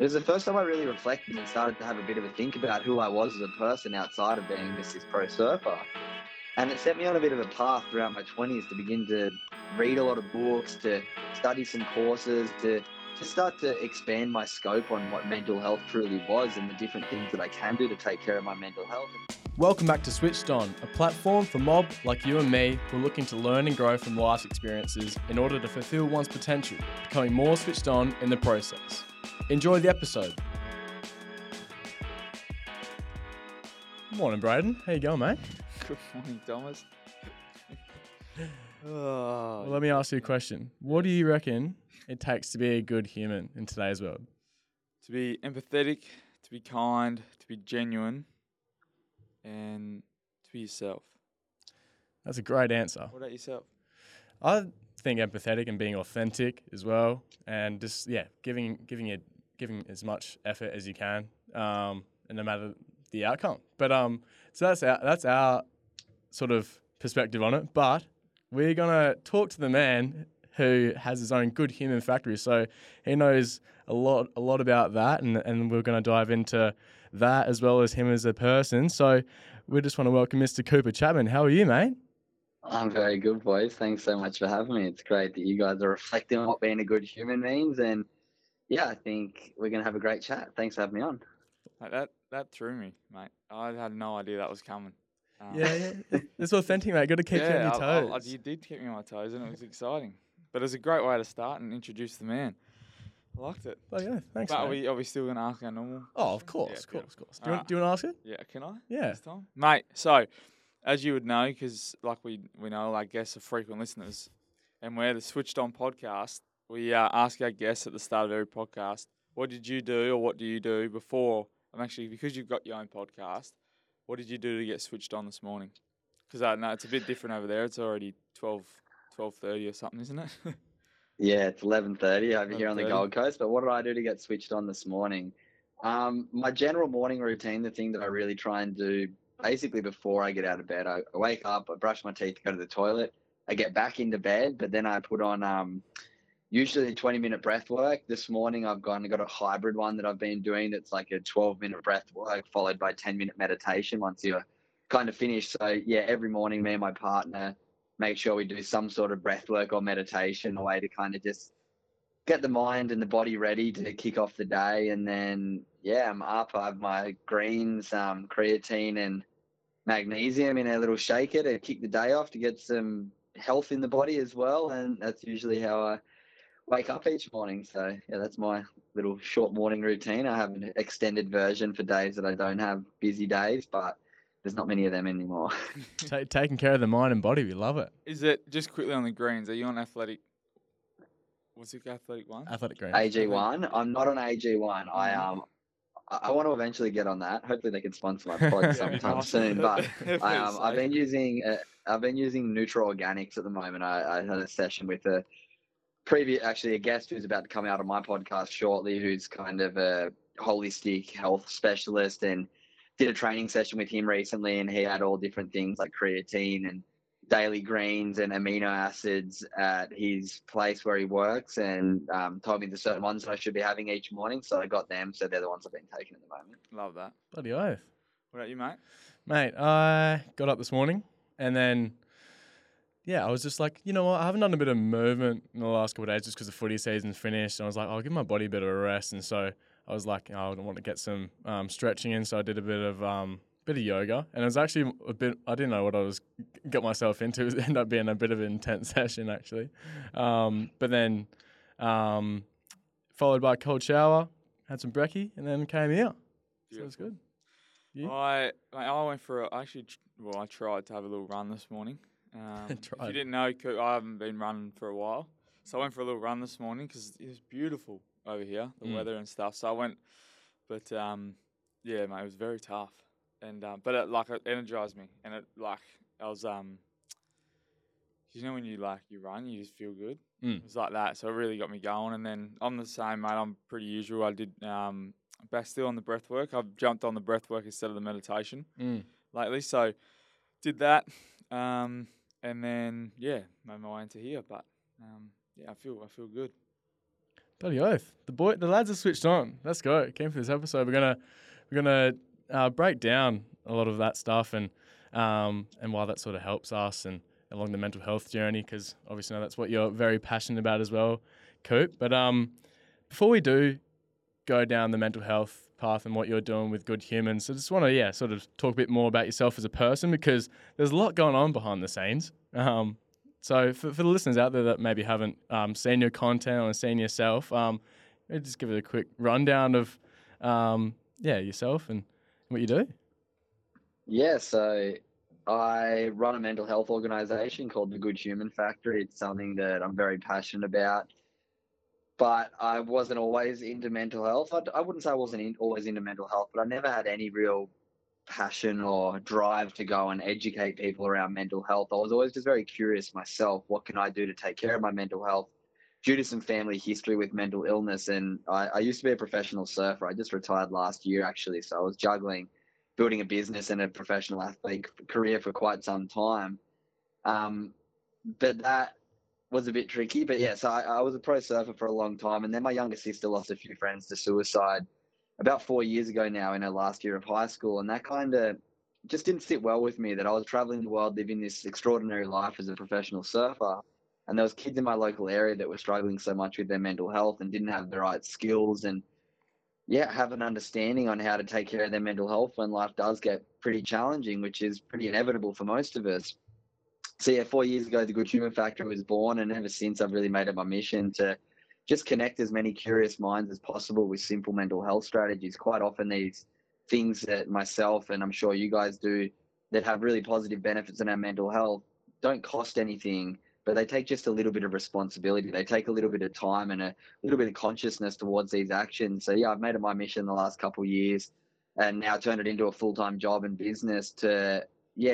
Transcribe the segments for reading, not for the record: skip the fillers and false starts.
It was the first time I really reflected and started to have a bit of a think about who I was as a person outside of being this pro surfer. And it set me on a bit of a path throughout my 20s to begin to read a lot of books, to study some courses, to start to expand my scope on what mental health truly was and the different things that I can do to take care of my mental health. Welcome back to Switched On, a platform for mob like you and me who are looking to learn and grow from life's experiences in order to fulfill one's potential, becoming more switched on in the process. Enjoy the episode. Morning, Braden. How you going, mate? Good morning, Thomas. Well, let me ask you a question. What do you reckon it takes to be a good human in today's world? To be empathetic, to be kind, to be genuine, and to be yourself. That's a great answer. What about yourself? I think empathetic and being authentic as well, and just giving as much effort as you can, and no matter the outcome. But so that's our sort of perspective on it. But we're gonna talk to the man who has his own Good Human Factory, so he knows a lot about that, and we're gonna dive into that as well as him as a person. So we just want to welcome Mr. Cooper Chapman. How are you, mate? I'm very good, boys. Thanks so much for having me. It's great that you guys are reflecting on what being a good human means. And yeah, I think we're going to have a great chat. Thanks for having me on. That threw me, mate. I had no idea that was coming. Yeah. It's authentic, mate. Got to keep you on your toes. You did keep me on my toes, and it was exciting. But it's a great way to start and introduce the man. I liked it. Oh, yeah. Thanks, mate. Are we still going to ask our normal? Oh, of course. Yeah, of course. Do you want to ask it? Yeah. Can I? Yeah. This time? Mate, so as you would know, because like we know, our guests are frequent listeners, and we're the Switched On Podcast. We ask our guests at the start of every podcast, what did you do or what do you do before? And actually, because you've got your own podcast, what did you do to get switched on this morning? Because I know it's a bit different over there. It's already 12:30 or something, isn't it? Yeah, it's 11:30 over here on the Gold Coast. But what did I do to get switched on this morning? My general morning routine, the thing that I really try and do basically before I get out of bed, I wake up, I brush my teeth, go to the toilet, I get back into bed, but then I put on usually 20-minute breath work. This morning I've got a hybrid one that I've been doing that's like a 12-minute breath work followed by 10-minute meditation once you're kind of finished. So, yeah, every morning me and my partner make sure we do some sort of breath work or meditation, a way to kind of just get the mind and the body ready to kick off the day. And then, yeah, I'm up. I have my greens, creatine and magnesium in a little shaker to kick the day off to get some health in the body as well. And that's usually how I wake up each morning. So, yeah, that's my little short morning routine. I have an extended version for days that I don't have busy days, but there's not many of them anymore. Taking care of the mind and body, we love it. Is it just quickly on the greens? Are you on Athletic? What's it? Athletic one? Athletic Greens. AG1. I'm not on AG1. I want to eventually get on that. Hopefully, they can sponsor my pod sometime soon. But I've been using Neutral Organics at the moment. I had a session with a guest who's about to come out on my podcast shortly, who's kind of a holistic health specialist, and did a training session with him recently, and he had all different things like creatine and daily greens and amino acids at his place where he works, and told me the certain ones that I should be having each morning. So I got them. So they're the ones I've been taking at the moment. Love that. Bloody oath. What about you, mate? Mate, I got up this morning and then, yeah, I was just like, you know what? I haven't done a bit of movement in the last couple of days just because the footy season's finished. And I was like, I'll give my body a bit of a rest. And so I was like, I want to get some stretching in, so I did a bit of yoga, and it was actually a bit. I didn't know what I was got myself into. It ended up being a bit of an intense session actually, but then followed by a cold shower, had some brekkie, and then came here. So it was good. You? I tried to have a little run this morning. If you didn't know, I haven't been running for a while, so I went for a little run this morning because it was beautiful over here, the weather and stuff. So I went, but yeah, mate, it was very tough, and but it, like, it energized me, and it, like, I was you know when you, like, you run, you just feel good. It was like that, so it really got me going. And then I'm the same, mate. I'm pretty usual. I did back still on the breath work. I've jumped on the breath work instead of the meditation lately, so did that, and then yeah, made my way into here, but yeah, I feel good. Bloody oath. The lads are switched on. Let's go. Came for this episode. We're gonna break down a lot of that stuff and why that sort of helps us and along the mental health journey, because obviously that's what you're very passionate about as well, Coop. But before we do go down the mental health path and what you're doing with Good Humans, I just want to sort of talk a bit more about yourself as a person, because there's a lot going on behind the scenes. So for the listeners out there that maybe haven't seen your content or seen yourself, just give it a quick rundown of yourself and what you do. Yeah, so I run a mental health organisation called The Good Human Factory. It's something that I'm very passionate about, but I wasn't always into mental health. I wouldn't say I wasn't always into mental health, but I never had any real passion or drive to go and educate people around mental health. I was always just very curious myself. What can I do to take care of my mental health due to some family history with mental illness? And I used to be a professional surfer. I just retired last year, actually. So I was juggling building a business and a professional athlete career for quite some time. But that was a bit tricky. But yeah, so I was a pro surfer for a long time. And then my younger sister lost a few friends to suicide about 4 years ago now, in her last year of high school. And that kind of just didn't sit well with me, that I was traveling the world, living this extraordinary life as a professional surfer. And there was kids in my local area that were struggling so much with their mental health and didn't have the right skills and have an understanding on how to take care of their mental health when life does get pretty challenging, which is pretty inevitable for most of us. So 4 years ago, The Good Human Factory was born. And ever since, I've really made it my mission to just connect as many curious minds as possible with simple mental health strategies. Quite often these things that myself, and I'm sure you guys do, that have really positive benefits in our mental health don't cost anything, but they take just a little bit of responsibility. They take a little bit of time and a little bit of consciousness towards these actions. So I've made it my mission the last couple of years, and now turned it into a full-time job and business to,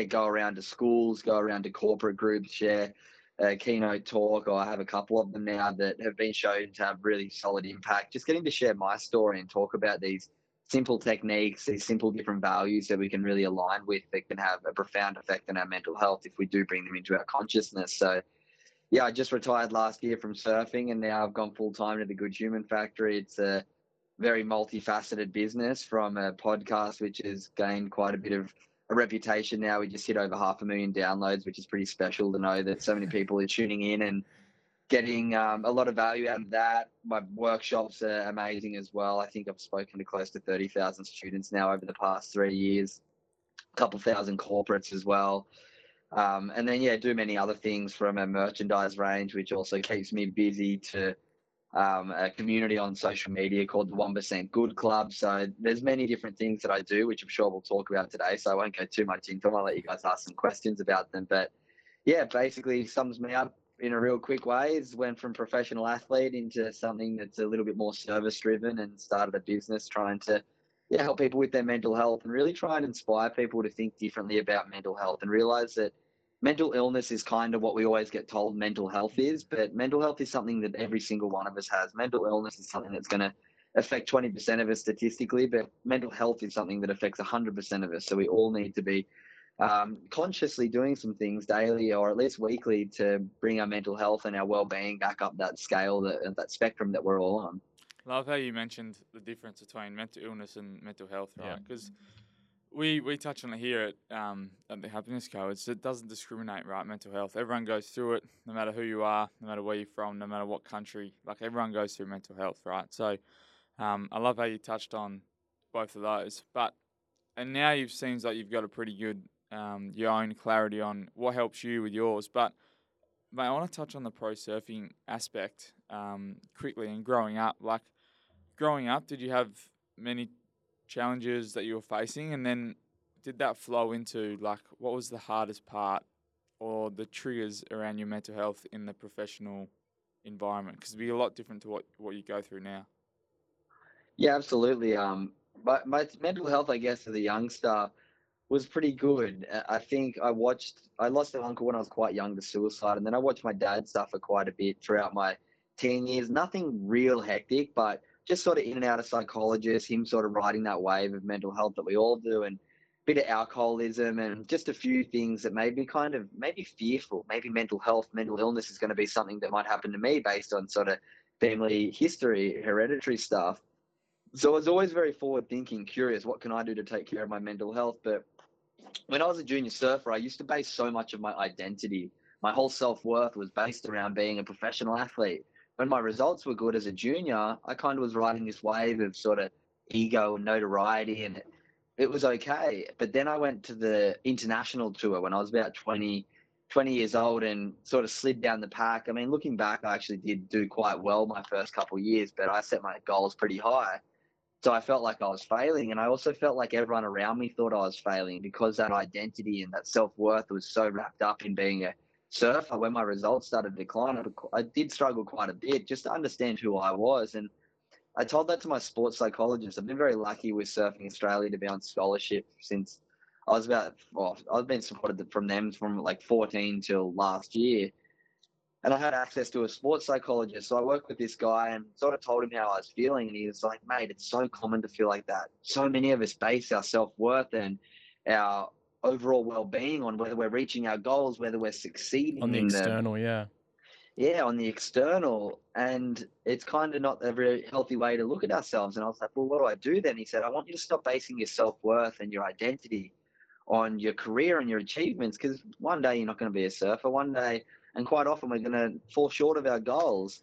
go around to schools, go around to corporate groups, share a keynote talk, or I have a couple of them now that have been shown to have really solid impact. Just getting to share my story and talk about these simple techniques, these simple different values that we can really align with that can have a profound effect on our mental health if we do bring them into our consciousness. So I just retired last year from surfing, and now I've gone full time to The Good Human Factory. It's a very multifaceted business, from a podcast, which has gained quite a bit of a reputation now. We just hit over 500,000 downloads, which is pretty special to know that so many people are tuning in and getting a lot of value out of that. My workshops are amazing as well. I think I've spoken to close to 30,000 students now over the past 3 years, a couple thousand corporates as well. And then, do many other things, from a merchandise range, which also keeps me busy, to a community on social media called the 1% Good Club. So there's many different things that I do, which I'm sure we'll talk about today. So I won't go too much into them. I'll let you guys ask some questions about them. But basically sums me up in a real quick way is went from professional athlete into something that's a little bit more service driven, and started a business trying to help people with their mental health, and really try and inspire people to think differently about mental health and realize that mental illness is kind of what we always get told mental health is, but mental health is something that every single one of us has. Mental illness is something that's going to affect 20% of us statistically, but mental health is something that affects 100% of us. So we all need to be consciously doing some things daily, or at least weekly, to bring our mental health and our well-being back up that scale, that spectrum that we're all on. Love how you mentioned the difference between mental illness and mental health, right? Because we touch on it here at the Happiness Co. It doesn't discriminate, right? Mental health. Everyone goes through it, no matter who you are, no matter where you're from, no matter what country. Like, everyone goes through mental health, right? So I love how you touched on both of those. And now it seems like you've got a pretty good your own clarity on what helps you with yours. But mate, I want to touch on the pro surfing aspect quickly. And growing up, did you have many challenges that you were facing, and then did that flow into, like, what was the hardest part or the triggers around your mental health in the professional environment? Because it'd be a lot different to what you go through now. Yeah, absolutely. But my mental health, I guess, as a youngster was pretty good. I think I lost an uncle when I was quite young to suicide, and then I watched my dad suffer quite a bit throughout my teen years. Nothing real hectic, but just sort of in and out of psychologists, him sort of riding that wave of mental health that we all do, and a bit of alcoholism, and just a few things that made me kind of maybe fearful. Maybe mental illness is going to be something that might happen to me, based on sort of family history, hereditary stuff. So I was always very forward thinking, curious, what can I do to take care of my mental health? But when I was a junior surfer, I used to base so much of my identity, my whole self-worth was based around being a professional athlete. When my results were good as a junior, I kind of was riding this wave of sort of ego and notoriety, and it was okay. But then I went to the international tour when I was about 20 years old and sort of slid down the pack. I mean, looking back, I actually did do quite well my first couple of years, but I set my goals pretty high. So I felt like I was failing, and I also felt like everyone around me thought I was failing because that identity and that self-worth was so wrapped up in being a surfer. When my results started to decline, I did struggle quite a bit just to understand who I was. And I told that to my sports psychologist. I've been very lucky with Surfing Australia to be on scholarship since I was I've been supported from them from like 14 till last year. And I had access to a sports psychologist. So I worked with this guy and sort of told him how I was feeling. And he was like, mate, it's so common to feel like that. So many of us base our self-worth and our overall well-being on whether we're reaching our goals, whether we're succeeding. On the external, Yeah, on the external. And it's kind of not a very healthy way to look at ourselves. And I was like, well, what do I do then? He said, I want you to stop basing your self-worth and your identity on your career and your achievements, because one day you're not going to be a surfer. One day, and quite often, we're going to fall short of our goals.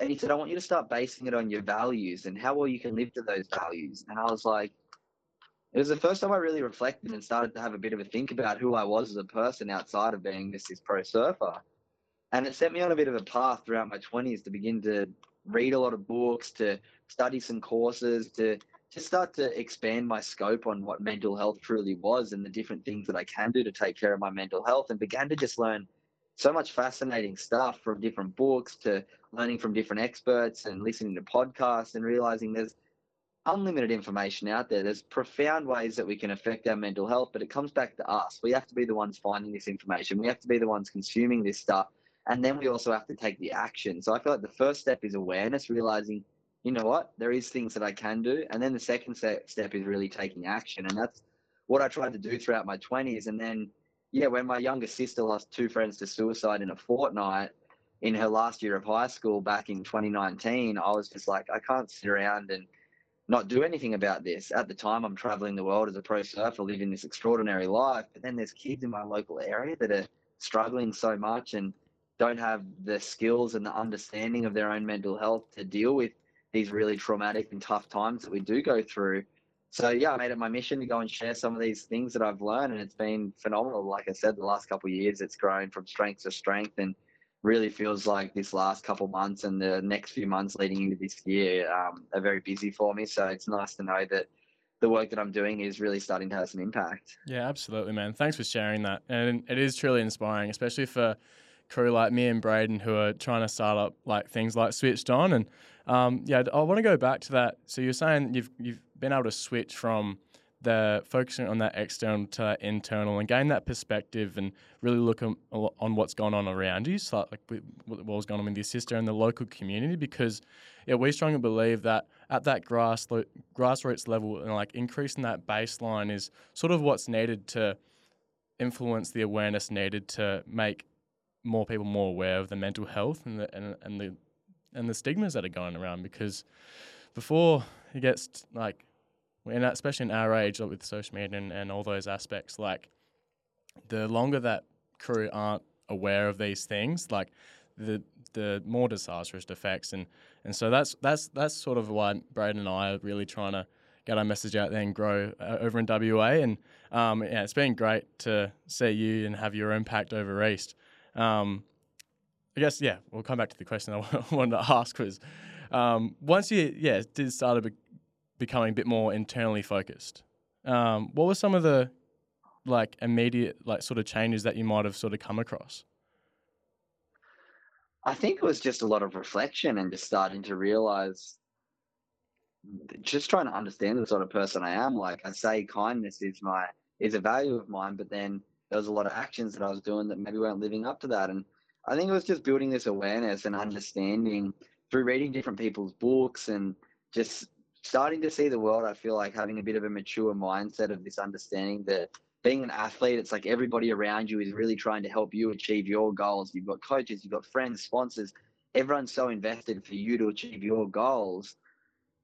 And he said, I want you to start basing it on your values and how well you can live to those values. And I was like, it was the first time I really reflected and started to have a bit of a think about who I was as a person outside of being this pro surfer. And it set me on a bit of a path throughout my 20s to begin to read a lot of books, to study some courses, to start to expand my scope on what mental health truly was and the different things that I can do to take care of my mental health, and began to just learn so much fascinating stuff from different books to learning from different experts and listening to podcasts and realizing there's unlimited information out there. There's profound ways that we can affect our mental health, but it comes back to us. We have to be the ones finding this information. We have to be the ones consuming this stuff. And then we also have to take the action. So I feel like the first step is awareness, realizing, you know what, there is things that I can do. And then the second step is really taking action. And that's what I tried to do throughout my 20s. And then, when my younger sister lost two friends to suicide in a fortnight in her last year of high school back in 2019, I was just like, I can't sit around and not do anything about this. At the time, I'm traveling the world as a pro surfer, living this extraordinary life. But then there's kids in my local area that are struggling so much and don't have the skills and the understanding of their own mental health to deal with these really traumatic and tough times that we do go through. So I made it my mission to go and share some of these things that I've learned, and it's been phenomenal. Like I said, the last couple of years, it's grown from strength to strength, and really feels like this last couple of months and the next few months leading into this year are very busy for me. So it's nice to know that the work that I'm doing is really starting to have some impact. Yeah, absolutely, man. Thanks for sharing that. And it is truly inspiring, especially for crew like me and Braden who are trying to start up like things like Switched On. And I want to go back to that. So you're saying you've been able to switch from the focusing on that external to that internal and gain that perspective and really look on what's gone on around you, so like what was going on with your sister and the local community, because we strongly believe that at that grassroots level and like increasing that baseline is sort of what's needed to influence the awareness needed to make more people more aware of the mental health and the stigmas that are going around, because before it gets like, and especially in our age with social media and all those aspects, like the longer that crew aren't aware of these things, like the more disastrous effects. And so that's sort of why Braden and I are really trying to get our message out there and grow over in WA. And it's been great to see you and have your impact over East. We'll come back to the question I wanted to ask was, once you did start becoming a bit more internally focused, what were some of the like immediate like sort of changes that you might have sort of come across? I think it was just a lot of reflection and just starting to realize, just trying to understand the sort of person I am. Like I say, kindness is a value of mine, but then there was a lot of actions that I was doing that maybe weren't living up to that. And I think it was just building this awareness and understanding through reading different people's books and just starting to see the world. I feel like having a bit of a mature mindset of this understanding that being an athlete, it's like everybody around you is really trying to help you achieve your goals. You've got coaches, you've got friends, sponsors, everyone's so invested for you to achieve your goals.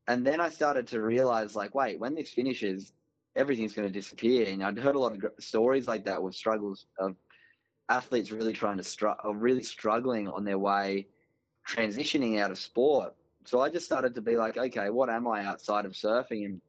And then I started to realize, like, wait, when this finishes, everything's going to disappear. And I'd heard a lot of stories like that with struggles of athletes really struggling on their way, transitioning out of sport. So I just started to be like, okay, what am I outside of surfing? And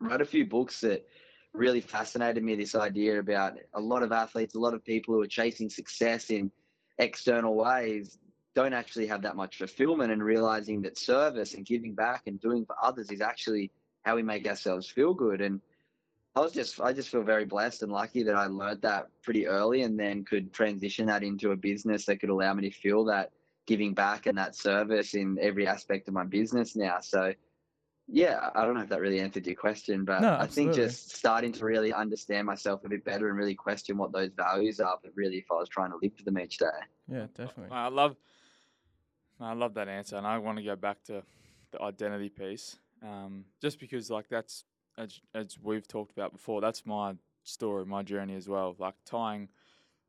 wrote a few books that really fascinated me, this idea about a lot of athletes, a lot of people who are chasing success in external ways don't actually have that much fulfillment, and realizing that service and giving back and doing for others is actually how we make ourselves feel good. And I just feel very blessed and lucky that I learned that pretty early, and then could transition that into a business that could allow me to feel that giving back and that service in every aspect of my business now. So yeah, I don't know if that really answered your question, but no, I think just starting to really understand myself a bit better and really question what those values are, but really if I was trying to live for them each day. Yeah, definitely. I love that answer, and I want to go back to the identity piece, just because, like, that's, as we've talked about before, that's my story, my journey as well. Like, tying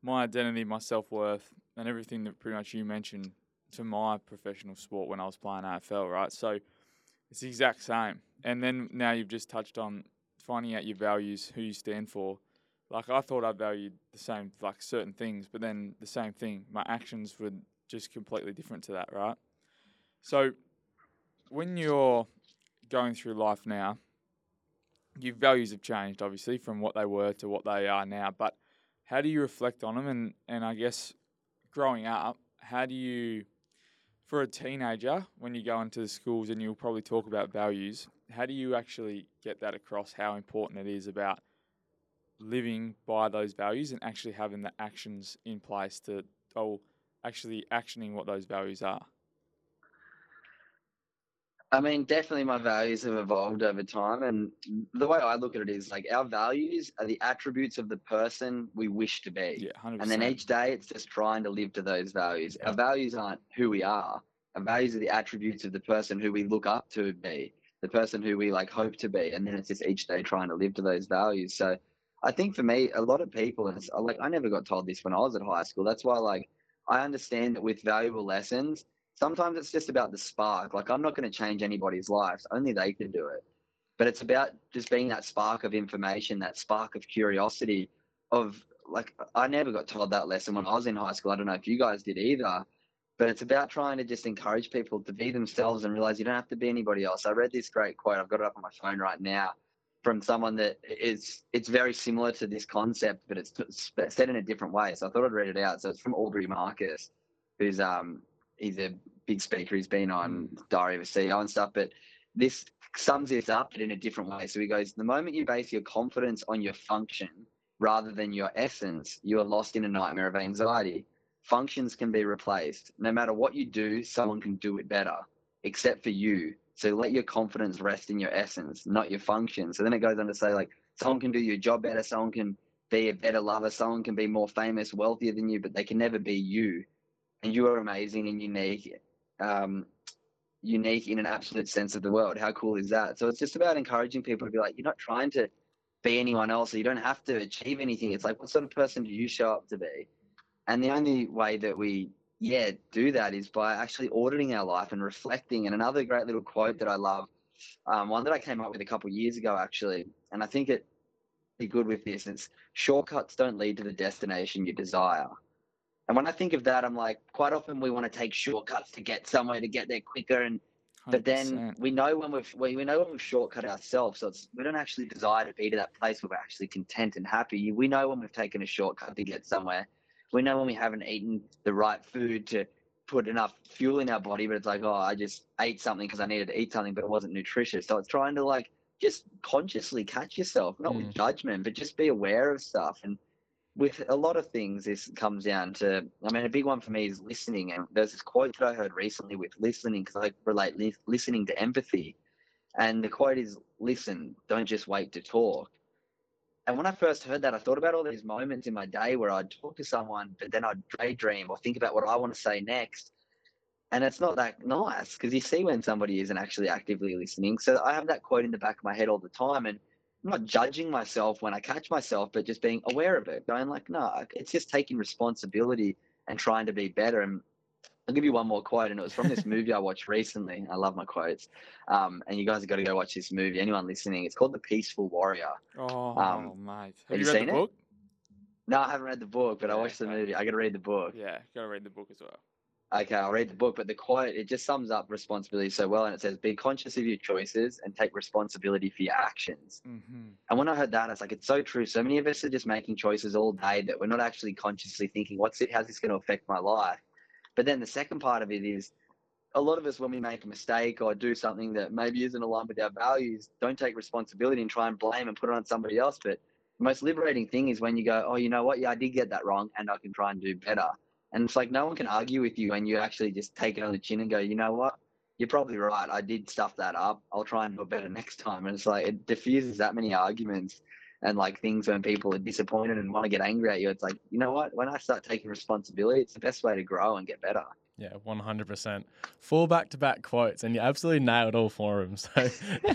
my identity, my self-worth, and everything that pretty much you mentioned to my professional sport when I was playing AFL, right? So it's the exact same. And then now you've just touched on finding out your values, who you stand for. Like, I thought I valued the same, like, certain things, but then the same thing, my actions were just completely different to that, right? So when you're going through life now, your values have changed, obviously, from what they were to what they are now. But how do you reflect on them? And I guess growing up, how do you, for a teenager, when you go into the schools and you'll probably talk about values, how do you actually get that across, how important it is about living by those values and actually having the actions in place to actually actioning what those values are? I mean, definitely my values have evolved over time. And the way I look at it is, like, our values are the attributes of the person we wish to be. Yeah, 100%. And then each day it's just trying to live to those values. Yeah. Our values aren't who we are. Our values are the attributes of the person who we look up to be, the person who we, like, hope to be. And then it's just each day trying to live to those values. So I think for me, a lot of people, and it's, like, I never got told this when I was at high school. That's why, like, I understand that with valuable lessons, sometimes it's just about the spark. Like, I'm not going to change anybody's lives. Only they can do it. But it's about just being that spark of information, that spark of curiosity of, like, I never got told that lesson when I was in high school. I don't know if you guys did either. But it's about trying to just encourage people to be themselves and realize you don't have to be anybody else. I read this great quote. I've got it up on my phone right now from someone that is, it's very similar to this concept, but it's said in a different way. So I thought I'd read it out. So it's from Aubrey Marcus, who's he's a big speaker. He's been on Diary of a CEO and stuff, but this sums this up but in a different way. So he goes, the moment you base your confidence on your function rather than your essence, you are lost in a nightmare of anxiety. Functions can be replaced. No matter what you do, someone can do it better, except for you. So let your confidence rest in your essence, not your function. So then it goes on to say, like, someone can do your job better. Someone can be a better lover. Someone can be more famous, wealthier than you, but they can never be you. And you are amazing and unique in an absolute sense of the world. How cool is that? So it's just about encouraging people to be like, you're not trying to be anyone else, or you don't have to achieve anything. It's like, what sort of person do you show up to be? And the only way that we, do that is by actually auditing our life and reflecting. And another great little quote that I love, one that I came up with a couple of years ago, actually, and I think it'd be good with this. It's shortcuts don't lead to the destination you desire. And when I think of that, I'm like, quite often we want to take shortcuts to get somewhere, to get there quicker. But then we know when we've shortcut ourselves. So we don't actually desire to be to that place where we're actually content and happy. We know when we've taken a shortcut to get somewhere. We know when we haven't eaten the right food to put enough fuel in our body, but it's like, oh, I just ate something because I needed to eat something, but it wasn't nutritious. So it's trying to, like, just consciously catch yourself, not with judgment, but just be aware of stuff. And with a lot of things, this comes down to, I mean, a big one for me is listening. And there's this quote that I heard recently with listening, because I relate listening to empathy. And the quote is, listen, don't just wait to talk. And when I first heard that, I thought about all these moments in my day where I'd talk to someone, but then I'd daydream or think about what I want to say next. And it's not that nice, because you see when somebody isn't actually actively listening. So I have that quote in the back of my head all the time. And I'm not judging myself when I catch myself, but just being aware of it, going like, no, it's just taking responsibility and trying to be better. And I'll give you one more quote, and it was from this movie I watched recently. I love my quotes. And you guys have got to go watch this movie. Anyone listening, it's called The Peaceful Warrior. Oh, mate. Have you read the book? No, I haven't read the book, but I watched the movie. I got to read the book. Yeah, got to read the book as well. Okay, I'll read the book, but the quote, it just sums up responsibility so well, and it says, be conscious of your choices and take responsibility for your actions. Mm-hmm. And when I heard that, I was like, it's so true. So many of us are just making choices all day that we're not actually consciously thinking, how's this going to affect my life? But then the second part of it is, a lot of us, when we make a mistake or do something that maybe isn't aligned with our values, don't take responsibility and try and blame and put it on somebody else. But the most liberating thing is when you go, oh, you know what? Yeah, I did get that wrong, and I can try and do better. And it's like, no one can argue with you when you actually just take it on the chin and go, you know what? You're probably right. I did stuff that up. I'll try and do better next time. And it's like, it diffuses that many arguments and like things when people are disappointed and want to get angry at you. It's like, you know what? When I start taking responsibility, it's the best way to grow and get better. Yeah, 100%. Four back-to-back quotes, and you absolutely nailed all four of them. So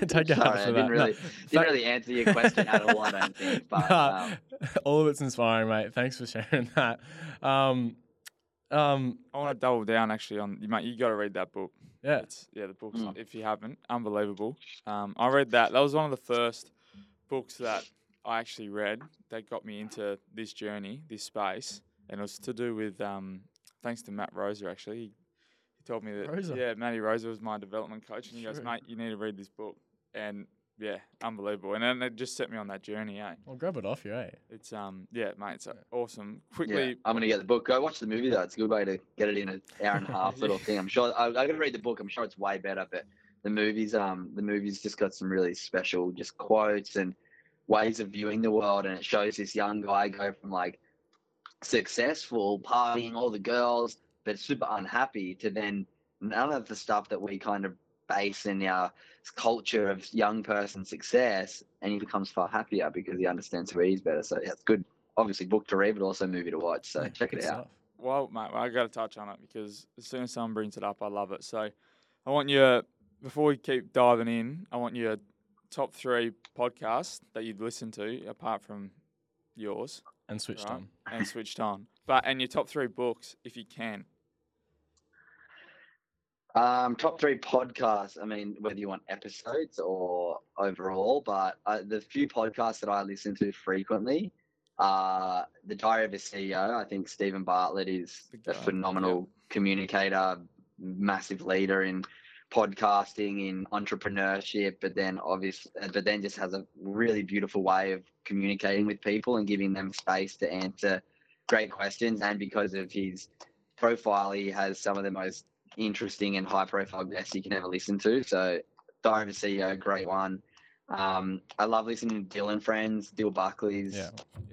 take your hat for that. Didn't really answer your question at all, I don't think. But, all of it's inspiring, mate. Thanks for sharing that. I want to double down actually on you, mate. You got to read that book. Yeah, the book's if you haven't, unbelievable. I read that. That was one of the first books that I actually read that got me into this journey, this space, and it was to do with thanks to Matt Rosa actually. He told me that Matty Rosa was my development coach, and he goes, mate, you need to read this book, and yeah, unbelievable. And then it just set me on that journey, eh? Well, grab it off you, eh? It's, mate, it's awesome. Quickly. Yeah, I'm going to get the book. Go watch the movie, though. It's a good way to get it in an hour and a half little thing. I'm sure I'm going to read the book. I'm sure it's way better, but the movie's just got some really special just quotes and ways of viewing the world. And it shows this young guy go from like successful, partying, all the girls, but super unhappy, to then none of the stuff that we kind of base in our culture of young person success, and he becomes far happier because he understands who he is better. So yeah, it's good, obviously, book to read, but also movie to watch. So check it out. Well, mate, I got to touch on it because as soon as someone brings it up, I love it. So I want you, before we keep diving in, I want your top three podcasts that you'd listen to apart from yours. And Switched On. And Switched On. And your top three books, if you can. Top three podcasts, I mean, whether you want episodes or overall, but the few podcasts that I listen to frequently are The Diary of a CEO. I think Stephen Bartlett is a phenomenal communicator, massive leader in podcasting, in entrepreneurship, but then just has a really beautiful way of communicating with people and giving them space to answer great questions. And because of his profile, he has some of the most interesting and high-profile guests you can ever listen to. So Diary of a CEO, great one. I love listening to Dylan Friends. Dill Buckley's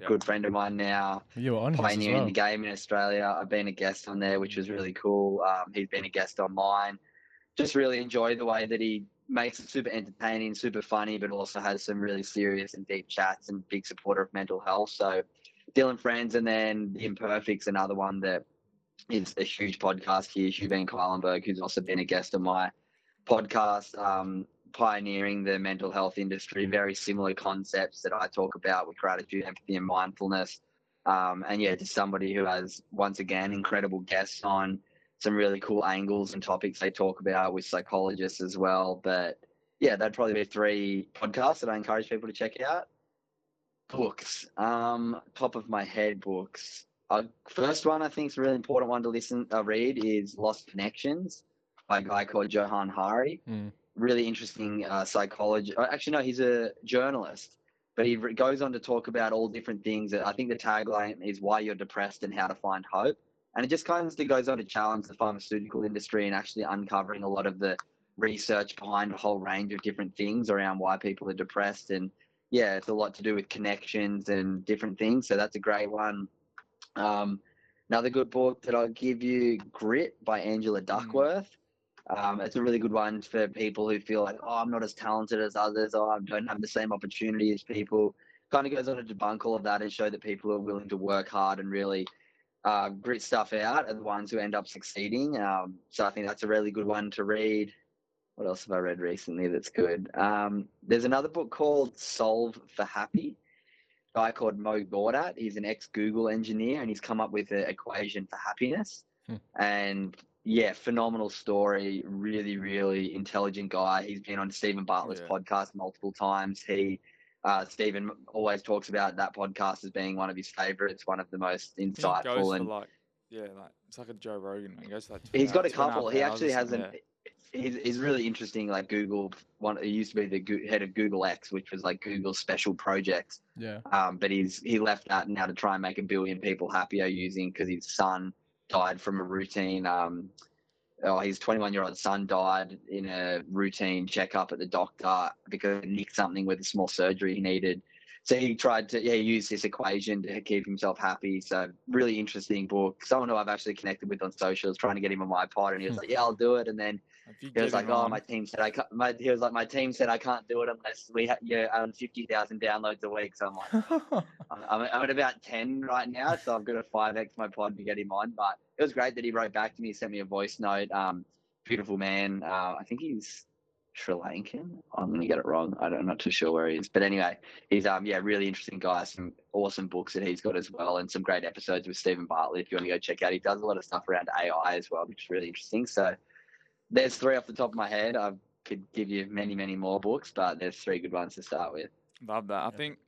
good friend of mine now. You were on pioneering the game in Australia. I've been a guest on there, which was really cool. He's been a guest on mine. Just really enjoy the way that he makes it super entertaining, super funny, but also has some really serious and deep chats, and big supporter of mental health. So Dylan Friends, and then Imperfect's another one that is a huge podcast here. Hugh van Cuylenburg, who's also been a guest on my podcast, pioneering the mental health industry. Very similar concepts that I talk about with gratitude, empathy, and mindfulness. Just somebody who has, once again, incredible guests on, some really cool angles and topics they talk about, with psychologists as well. But yeah, that'd probably be three podcasts that I encourage people to check out. Books. Top of my head, books. First one I think is a really important one to read is Lost Connections by a guy called Johan Hari. Really interesting psychologist. Actually, no, he's a journalist, but he goes on to talk about all different things. I think the tagline is why you're depressed and how to find hope. And it just kind of goes on to challenge the pharmaceutical industry and actually uncovering a lot of the research behind a whole range of different things around why people are depressed. And yeah, it's a lot to do with connections and different things. So that's a great one. Another good book that I'll give you, Grit by Angela Duckworth. It's a really good one for people who feel like, I'm not as talented as others, I don't have the same opportunity as people. Kind of goes on to debunk all of that and show that people are willing to work hard and really grit stuff out are the ones who end up succeeding. So I think that's a really good one to read. What else have I read recently that's good? There's another book called Solve for Happy. Guy called Mo Gordat. He's an ex-Google engineer, and he's come up with an equation for happiness. And Yeah, phenomenal story. Really, really intelligent guy. He's been on Stephen Bartlett's podcast multiple times. Stephen always talks about that podcast as being one of his favorites, one of the most insightful. He goes and for like, it's like a Joe Rogan. He goes for like he's got a couple. He actually has an. He's really interesting. Like Google, he used to be the head of Google X, which was like Google's special projects. Yeah. But he left that now to try and make 1 billion people happier using because his son died from a routine his 21-year-old son died in a routine checkup at the doctor because he nicked something with a small surgery he needed. So he tried to use this equation to keep himself happy. So really interesting book. Someone who I've actually connected with on socials, trying to get him on my pod, and he was like, "Yeah, I'll do it." And then he was like, "Oh, my team said I can't." He was like, "My team said I can't do it unless we have 50,000 downloads a week." So I'm like, I'm at about 10 right now, so I've got to 5x my pod to get him on. But it was great that he wrote back to me, sent me a voice note. Beautiful man. I think he's Sri Lankan. I'm going to get it wrong. I'm not too sure where he is. But anyway, he's really interesting guy. Some awesome books that he's got as well, and some great episodes with Stephen Bartlett if you want to go check out. He does a lot of stuff around AI as well, which is really interesting. So there's three off the top of my head. I could give you many, many more books, but there's three good ones to start with. Love that. I think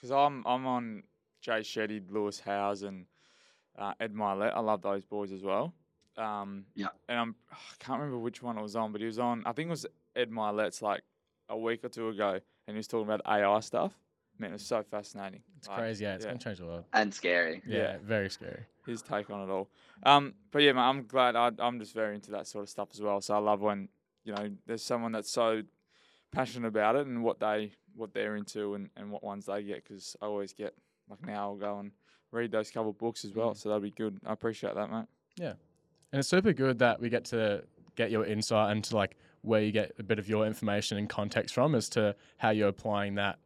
because I'm on Jay Shetty, Lewis Howes, and Ed Milet. I love those boys as well. And I can't remember which one it was on, but he was on, I think it was Ed Milet's like a week or two ago, and he was talking about AI stuff. Man, it was so fascinating. It's like, crazy. Yeah, it's going to change the world. And scary. Yeah, very scary. His take on it all. But yeah, man, I'm glad. I'm just very into that sort of stuff as well. So I love when, there's someone that's so passionate about it and what they're into and what ones they get, because I always get like now I'll go and read those couple of books as well. So that'd be good. I appreciate that, mate. Yeah. And it's super good that we get to get your insight into like where you get a bit of your information and context from as to how you're applying that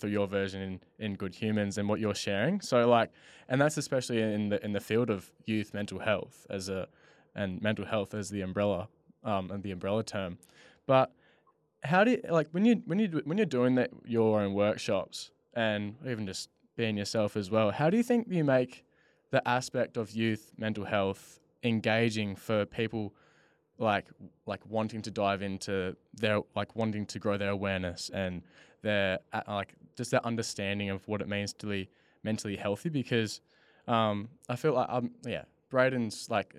through your version in Good Humans and what you're sharing. So like, and that's especially in the field of youth mental health and mental health as the umbrella and the umbrella term. But how do you, like when you're doing that, your own workshops and even just being yourself as well, how do you think you make the aspect of youth mental health engaging for people like wanting to dive into their, like wanting to grow their awareness and their like just their understanding of what it means to be mentally healthy? Because I feel like Braden's like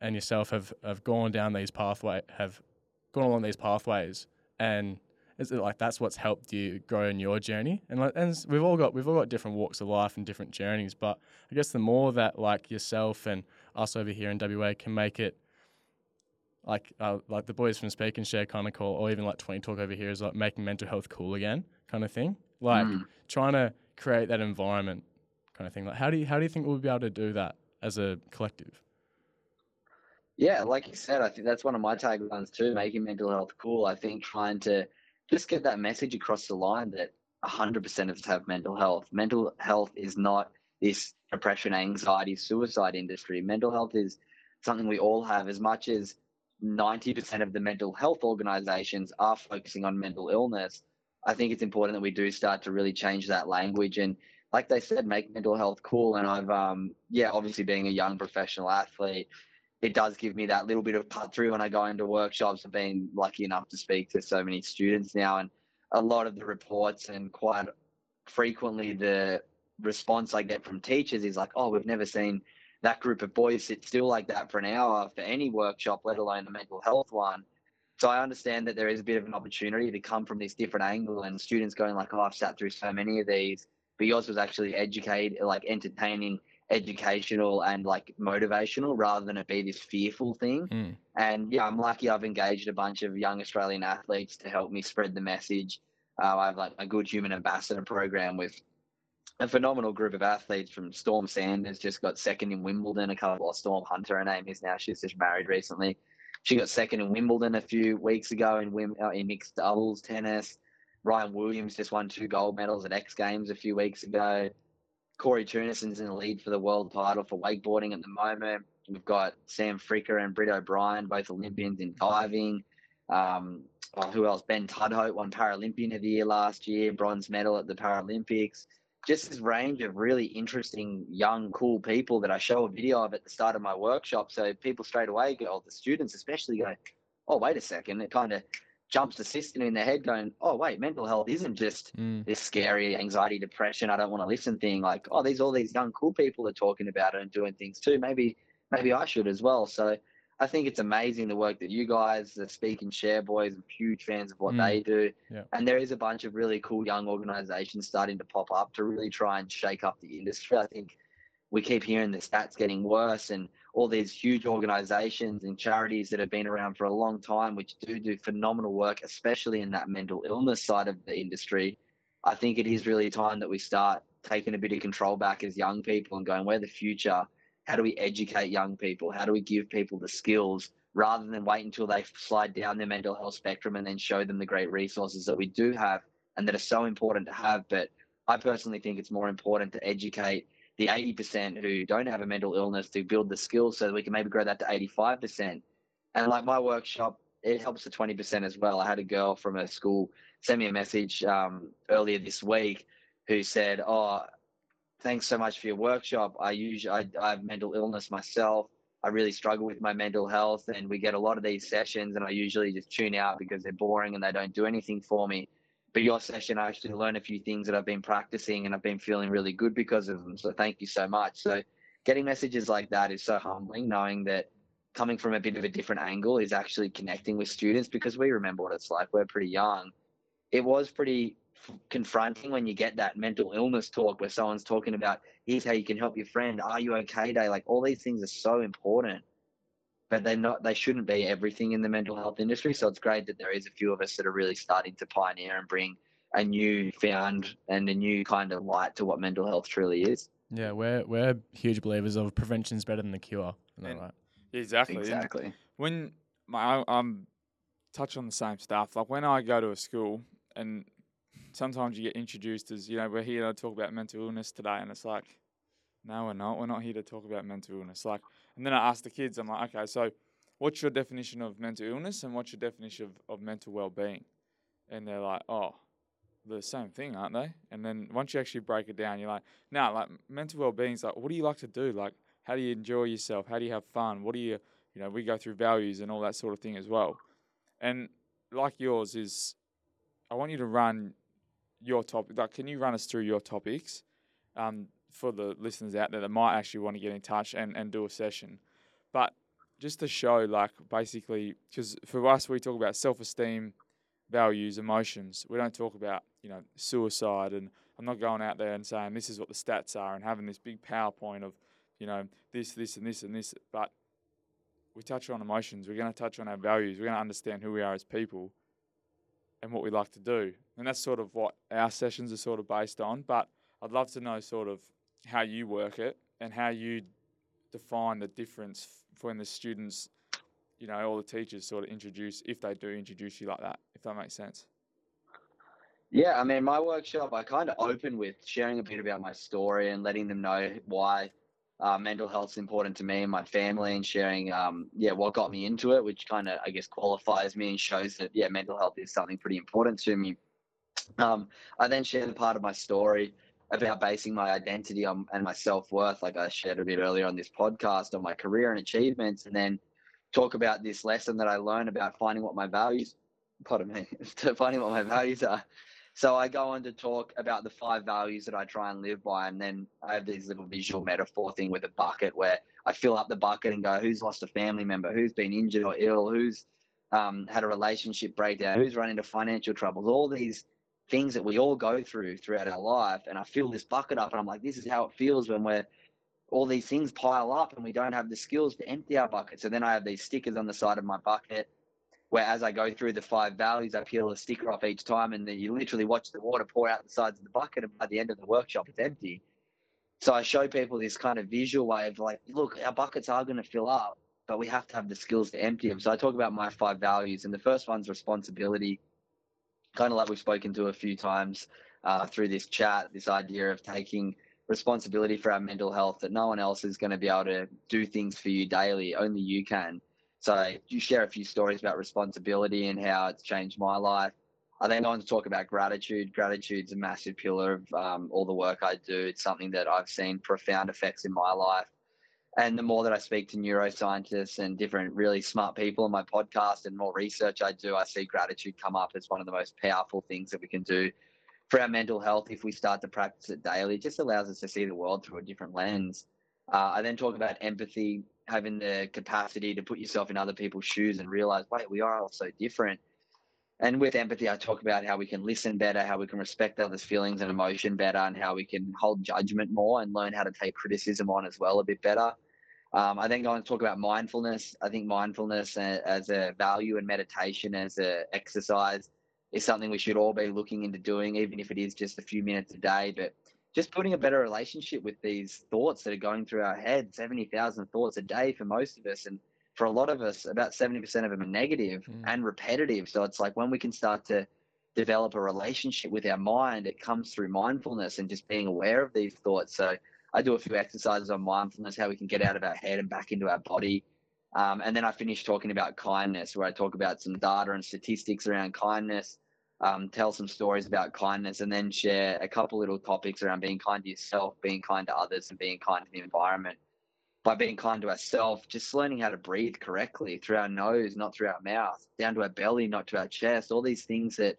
and yourself have gone along these pathways, and is it like that's what's helped you grow in your journey? And we've all got different walks of life and different journeys, but I guess the more that like yourself and us over here in WA can make it like the boys from Speak and Share kind of call, or even like 20 Talk over here is like making mental health cool again kind of thing. Like trying to create that environment kind of thing. Like how do you think we'll be able to do that as a collective? Yeah, like you said, I think that's one of my taglines too, making mental health cool. I think trying to just get that message across the line that 100% of us have mental health. Mental health is not this depression, anxiety, suicide industry. Mental health is something we all have. As much as 90% of the mental health organizations are focusing on mental illness, I think it's important that we do start to really change that language. And like they said, make mental health cool. And I've, obviously being a young professional athlete, it does give me that little bit of cut through when I go into workshops. I've been lucky enough to speak to so many students now, and a lot of the reports and quite frequently the response I get from teachers is like, "Oh, we've never seen that group of boys sit still like that for an hour for any workshop, let alone the mental health one." So I understand that there is a bit of an opportunity to come from this different angle, and students going like, "Oh, I've sat through so many of these," but yours was actually entertaining, educational and like motivational rather than it be this fearful thing. And I'm lucky I've engaged a bunch of young Australian athletes to help me spread the message. I have like a Good Human Ambassador program with a phenomenal group of athletes from Storm Sanders, just got second in Wimbledon, a couple of Storm Hunter, her name is now, she's just married recently. She got second in Wimbledon a few weeks ago in mixed doubles tennis. Ryan Williams just won 2 gold medals at X Games a few weeks ago. Corey Tunison's in the lead for the world title for wakeboarding at the moment. We've got Sam Fricker and Britt O'Brien, both Olympians in diving. Who else? Ben Tudhope won Paralympian of the Year last year, bronze medal at the Paralympics. just this range of really interesting, young, cool people that I show a video of at the start of my workshop. So people straight away go, the students especially go, oh, wait a second. It kind of jumps the system in their head going, oh, wait, mental health isn't just this scary anxiety, depression, I don't want to listen thing. Like, oh, all these young, cool people are talking about it and doing things too. Maybe I should as well. So I think it's amazing the work that you guys, the Speak and Share boys, I'm huge fans of what they do. Yeah. And there is a bunch of really cool young organizations starting to pop up to really try and shake up the industry. I think we keep hearing the stats getting worse and all these huge organizations and charities that have been around for a long time, which do phenomenal work, especially in that mental illness side of the industry. I think it is really time that we start taking a bit of control back as young people and going, we're the future. How do we educate young people? How do we give people the skills rather than wait until they slide down their mental health spectrum and then show them the great resources that we do have and that are so important to have? But I personally think it's more important to educate the 80% who don't have a mental illness to build the skills so that we can maybe grow that to 85%. And like my workshop, it helps the 20% as well. I had a girl from a school send me a message earlier this week who said, oh, thanks so much for your workshop. I have mental illness myself. I really struggle with my mental health, and we get a lot of these sessions, and I usually just tune out because they're boring and they don't do anything for me. But your session, I actually learned a few things that I've been practicing, and I've been feeling really good because of them. So thank you so much. So getting messages like that is so humbling, knowing that coming from a bit of a different angle is actually connecting with students, because we remember what it's like. We're pretty young. It was pretty confronting when you get that mental illness talk where someone's talking about, here's how you can help your friend, are you okay day, like all these things are so important, but they shouldn't be everything in the mental health industry. So it's great that there is a few of us that are really starting to pioneer and bring a new found and a new kind of light to what mental health truly is. Yeah, we're huge believers of prevention's better than the cure. Right? Exactly. And when I'm touch on the same stuff, like when I go to a school and sometimes you get introduced as, we're here to talk about mental illness today. And it's like, no, we're not. We're not here to talk about mental illness. Like, and then I ask the kids, I'm like, okay, so what's your definition of mental illness and what's your definition of mental well-being? And they're like, oh, the same thing, aren't they? And then once you actually break it down, you're like, no, like mental well-being is like, what do you like to do? Like, how do you enjoy yourself? How do you have fun? What do you, we go through values and all that sort of thing as well. And like yours is, I want you to run your topic, like, can you run us through your topics for the listeners out there that might actually want to get in touch and do a session? But just to show, like, basically, because for us, we talk about self-esteem, values, emotions. We don't talk about, suicide, and I'm not going out there and saying this is what the stats are and having this big PowerPoint of, this, this, and this, and this. But we touch on emotions. We're going to touch on our values. We're going to understand who we are as people and what we like to do. And that's sort of what our sessions are sort of based on. But I'd love to know sort of how you work it and how you define the difference when the students, all the teachers sort of introduce, if they do introduce you like that, if that makes sense. Yeah, I mean, my workshop, I kind of open with sharing a bit about my story and letting them know why mental health is important to me and my family, and sharing what got me into it, which kind of, I guess, qualifies me and shows that, mental health is something pretty important to me. I then share the part of my story about basing my identity on and my self-worth, like I shared a bit earlier on this podcast, on my career and achievements, and then talk about this lesson that I learned about finding what my values, finding what my values are. So I go on to talk about the 5 values that I try and live by, and then I have this little visual metaphor thing with a bucket where I fill up the bucket and go, who's lost a family member, who's been injured or ill, who's had a relationship breakdown, who's run into financial troubles, all these things that we all go through throughout our life. And I fill this bucket up and I'm like, this is how it feels when all these things pile up and we don't have the skills to empty our bucket. So then I have these stickers on the side of my bucket, where as I go through the 5 values, I peel a sticker off each time, and then you literally watch the water pour out the sides of the bucket, and by the end of the workshop, it's empty. So I show people this kind of visual way of like, look, our buckets are going to fill up, but we have to have the skills to empty them. So I talk about my 5 values, and the first one's responsibility, kind of like we've spoken to a few times through this chat, this idea of taking responsibility for our mental health, that no one else is going to be able to do things for you daily, only you can. So you share a few stories about responsibility and how it's changed my life. I then go on to talk about gratitude. Gratitude's a massive pillar of all the work I do. It's something that I've seen profound effects in my life. And the more that I speak to neuroscientists and different really smart people on my podcast and more research I do, I see gratitude come up as one of the most powerful things that we can do for our mental health if we start to practice it daily. It just allows us to see the world through a different lens. I then talk about empathy, having the capacity to put yourself in other people's shoes and realize, wait, we are all so different. And with empathy, I talk about how we can listen better, how we can respect others' feelings and emotion better, and how we can hold judgment more and learn how to take criticism on as well a bit better. I then go on to talk about mindfulness. I think mindfulness as a value and meditation as an exercise is something we should all be looking into doing, even if it is just a few minutes a day. But just building a better relationship with these thoughts that are going through our head, 70,000 thoughts a day for most of us. And for a lot of us, about 70% of them are negative and repetitive. So it's like when we can start to develop a relationship with our mind, it comes through mindfulness and just being aware of these thoughts. So I do a few exercises on mindfulness, how we can get out of our head and back into our body. And then I finish talking about kindness, where I talk about some data and statistics around kindness, tell some stories about kindness, and then share a couple little topics around being kind to yourself, being kind to others, and being kind to the environment. By being kind to ourselves, just learning how to breathe correctly through our nose, not through our mouth, down to our belly, not to our chest, all these things that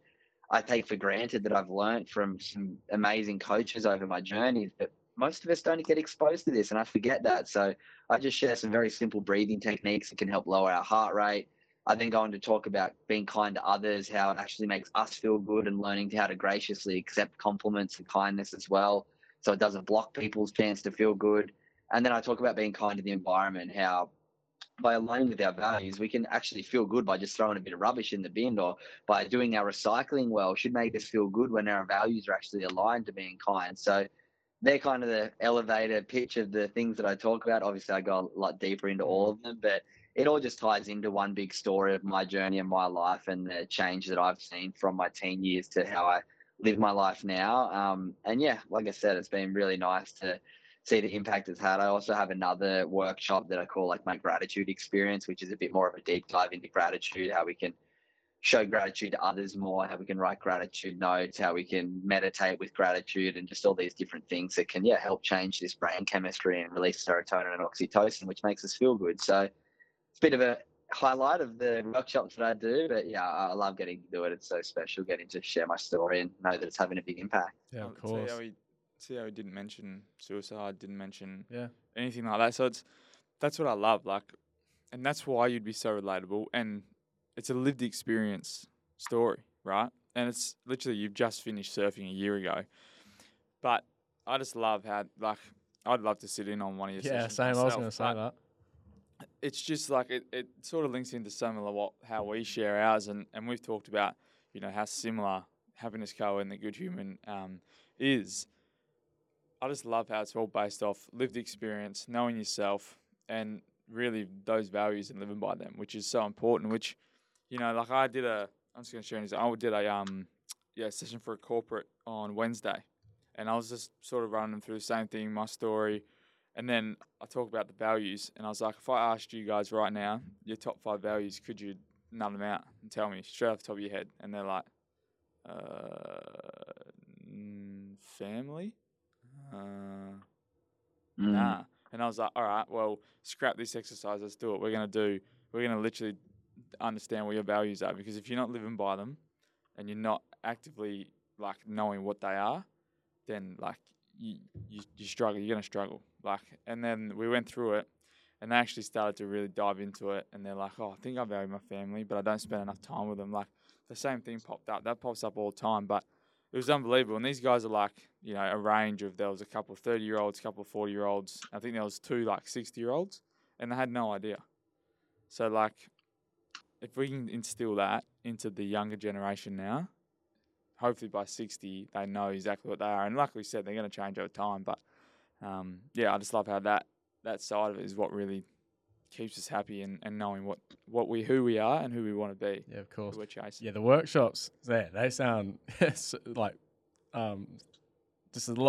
I take for granted that I've learned from some amazing coaches over my journey. But most of us don't get exposed to this, and I forget that. So I just share some very simple breathing techniques that can help lower our heart rate. I then go on to talk about being kind to others, how it actually makes us feel good, and learning how to graciously accept compliments and kindness as well, so it doesn't block people's chance to feel good. And then I talk about being kind to the environment, how by aligning with our values, we can actually feel good by just throwing a bit of rubbish in the bin, or by doing our recycling well should make us feel good when our values are actually aligned to being kind. So they're kind of the elevator pitch of the things that I talk about. Obviously, I go a lot deeper into all of them, but it all just ties into one big story of my journey and my life and the change that I've seen from my teen years to how I live my life now. And yeah, like I said, it's been really nice to see the impact it's had. I also have another workshop that I call like my gratitude experience, which is a bit more of a deep dive into gratitude, how we can show gratitude to others more, how we can write gratitude notes, how we can meditate with gratitude, and just all these different things that can help change this brain chemistry and release serotonin and oxytocin, which makes us feel good. So it's a bit of a highlight of the workshops that I do, but I love getting to do it. It's so special getting to share my story and know that it's having a big impact. Yeah, of course. See how he didn't mention suicide, didn't mention anything like that. So that's what I love, and that's why you'd be so relatable. And it's a lived experience story, right? And it's literally you've just finished surfing a year ago. But I just love how I'd love to sit in on one of your sessions. Yeah, same. I was going to say that. It's just it sort of links into similar how we share ours, and we've talked about how similar Happiness Co and the Good Human is. I just love how it's all based off lived experience, knowing yourself, and really those values and living by them, which is so important. Which, I'm just going to share this. I did a session for a corporate on Wednesday, and I was just sort of running through the same thing, my story, and then I talk about the values, and I was like, if I asked you guys right now your top 5 values, could you nut them out and tell me straight off the top of your head? And they're like, family. Nah. And I was like, all right, well, scrap this exercise. Let's do it. We're going to literally understand what your values are, because if you're not living by them and you're not actively knowing what they are, then you struggle, you're going to struggle. And then we went through it, and they actually started to really dive into it. And they're like, oh, I think I value my family, but I don't spend enough time with them. The same thing popped up. That pops up all the time, but it was unbelievable. And these guys are a range of, there was a couple of 30-year-olds, a couple of 40-year-olds. I think there was 2 60-year-olds, and they had no idea. So if we can instill that into the younger generation now, hopefully by 60, they know exactly what they are. And like we said, they're going to change over time. But I just love how that side of it is what really keeps us happy, and knowing who we are and who we want to be. Yeah, of course. Who we're chasing. Yeah, the workshops there, they sound just a lot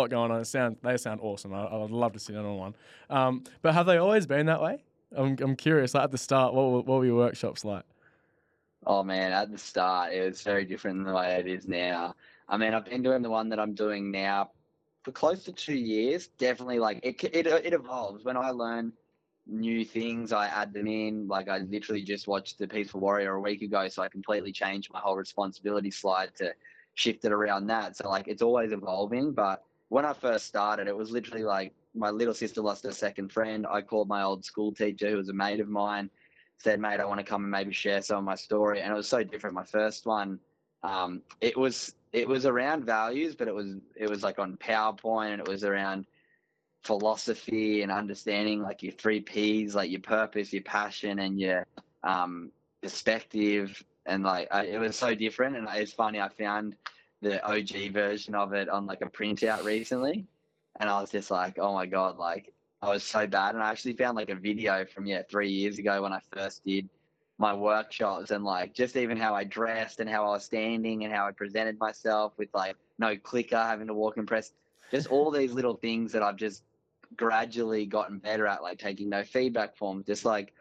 going on. They sound awesome. I would love to sit in on one. But have they always been that way? I'm curious. At the start, what were your workshops like? Oh man, at the start, it was very different than the way it is now. I mean, I've been doing the one that I'm doing now for close to 2 years. Definitely, like, it evolves. When I learn new things, I add them in. Like, I literally just watched The Peaceful Warrior a week ago, so I completely changed my whole responsibility slide to shift it around that. So, like, it's always evolving. But when I first started, it was literally like my little sister lost her second friend. I called my old school teacher, who was a mate of mine, said, mate, I want to come and maybe share some of my story. And it was so different. My first one, it was around values, but it was like on PowerPoint, and it was around philosophy and understanding, like, your 3 Ps, like your purpose, your passion, and your perspective. And it was so different. And it's funny, I found the OG version of it on like a printout recently, and I was just like, oh my God, like, I was so bad. And I actually found like a video from 3 years ago when I first did my workshops, and like just even how I dressed and how I was standing and how I presented myself with like no clicker, having to walk and press, just all these little things that I've just gradually gotten better at, like taking no feedback forms. Just like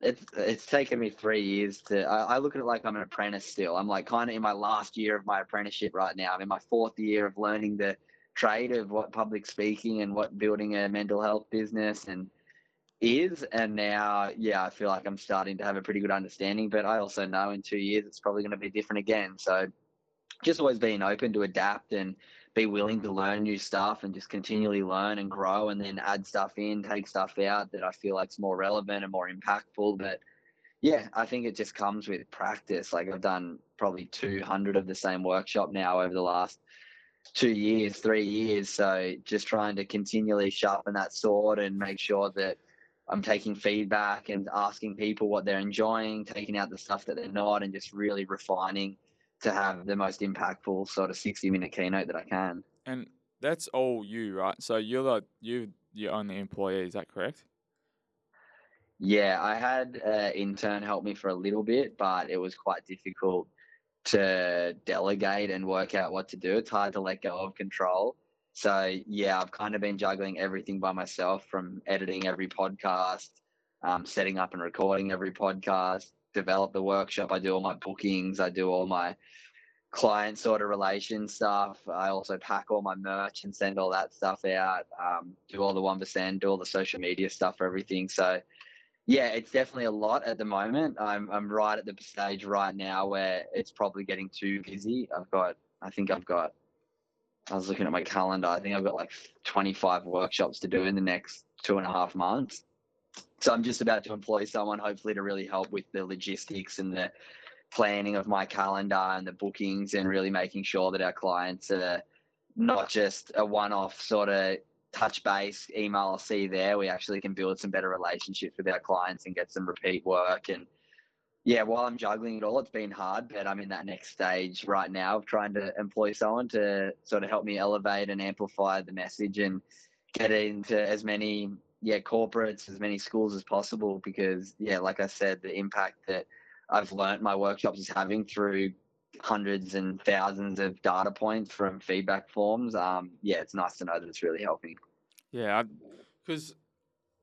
it's taken me 3 years to, I look at it like I'm an apprentice still. I'm like kind of in my last year of my apprenticeship right now. I'm in my 4th year of learning the trade of what public speaking and what building a mental health business and now, I feel like I'm starting to have a pretty good understanding, but I also know in 2 years it's probably going to be different again. So just always being open to adapt and be willing to learn new stuff and just continually learn and grow, and then add stuff in, take stuff out that I feel like's more relevant and more impactful. But yeah, I think it just comes with practice. Like, I've done probably 200 of the same workshop now over the last 2 years, 3 years. So just trying to continually sharpen that sword and make sure that I'm taking feedback and asking people what they're enjoying, taking out the stuff that they're not, and just really refining to have the most impactful sort of 60-minute keynote that I can. And that's all you, right? So you're only employee, is that correct? Yeah, I had an intern help me for a little bit, but it was quite difficult to delegate and work out what to do. It's hard to let go of control. So yeah, I've kind of been juggling everything by myself, from editing every podcast, setting up and recording every podcast, develop the workshop. I do all my bookings. I do all my client sort of relation stuff. I also pack all my merch and send all that stuff out, do all the 1%, do all the social media stuff for everything. So yeah, it's definitely a lot at the moment. I'm right at the stage right now where it's probably getting too busy. I was looking at my calendar. I think I've got like 25 workshops to do in the next 2.5 months. So I'm just about to employ someone, hopefully, to really help with the logistics and the planning of my calendar and the bookings, and really making sure that our clients are not just a one-off sort of touch base email, I'll see you there. We actually can build some better relationships with our clients and get some repeat work. And yeah, while I'm juggling it all, it's been hard, but I'm in that next stage right now of trying to employ someone to sort of help me elevate and amplify the message and get it into as many corporates, as many schools as possible, because like I said, the impact that I've learned my workshops is having through hundreds and thousands of data points from feedback forms, it's nice to know that it's really helping. Because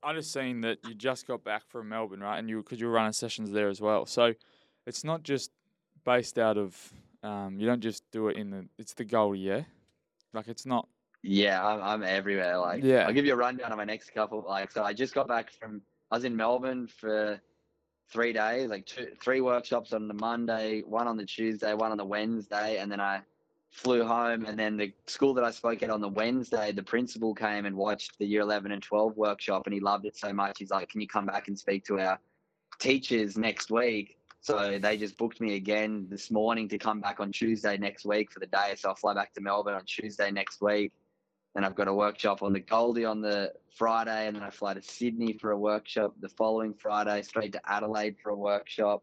I just seen that you just got back from Melbourne, right? And you were running sessions there as well, so it's not just based out of you don't just do it it's the goal. It's not. Yeah, I'm everywhere. I'll give you a rundown on my next couple. So I just got back from, I was in Melbourne for 3 days, three workshops on the Monday, one on the Tuesday, one on the Wednesday, and then I flew home. And then the school that I spoke at on the Wednesday, the principal came and watched the year 11 and 12 workshop, and he loved it so much. He's like, can you come back and speak to our teachers next week? So they just booked me again this morning to come back on Tuesday next week for the day. So I'll fly back to Melbourne on Tuesday next week. Then I've got a workshop on the Goldie on the Friday, and then I fly to Sydney for a workshop the following Friday, straight to Adelaide for a workshop.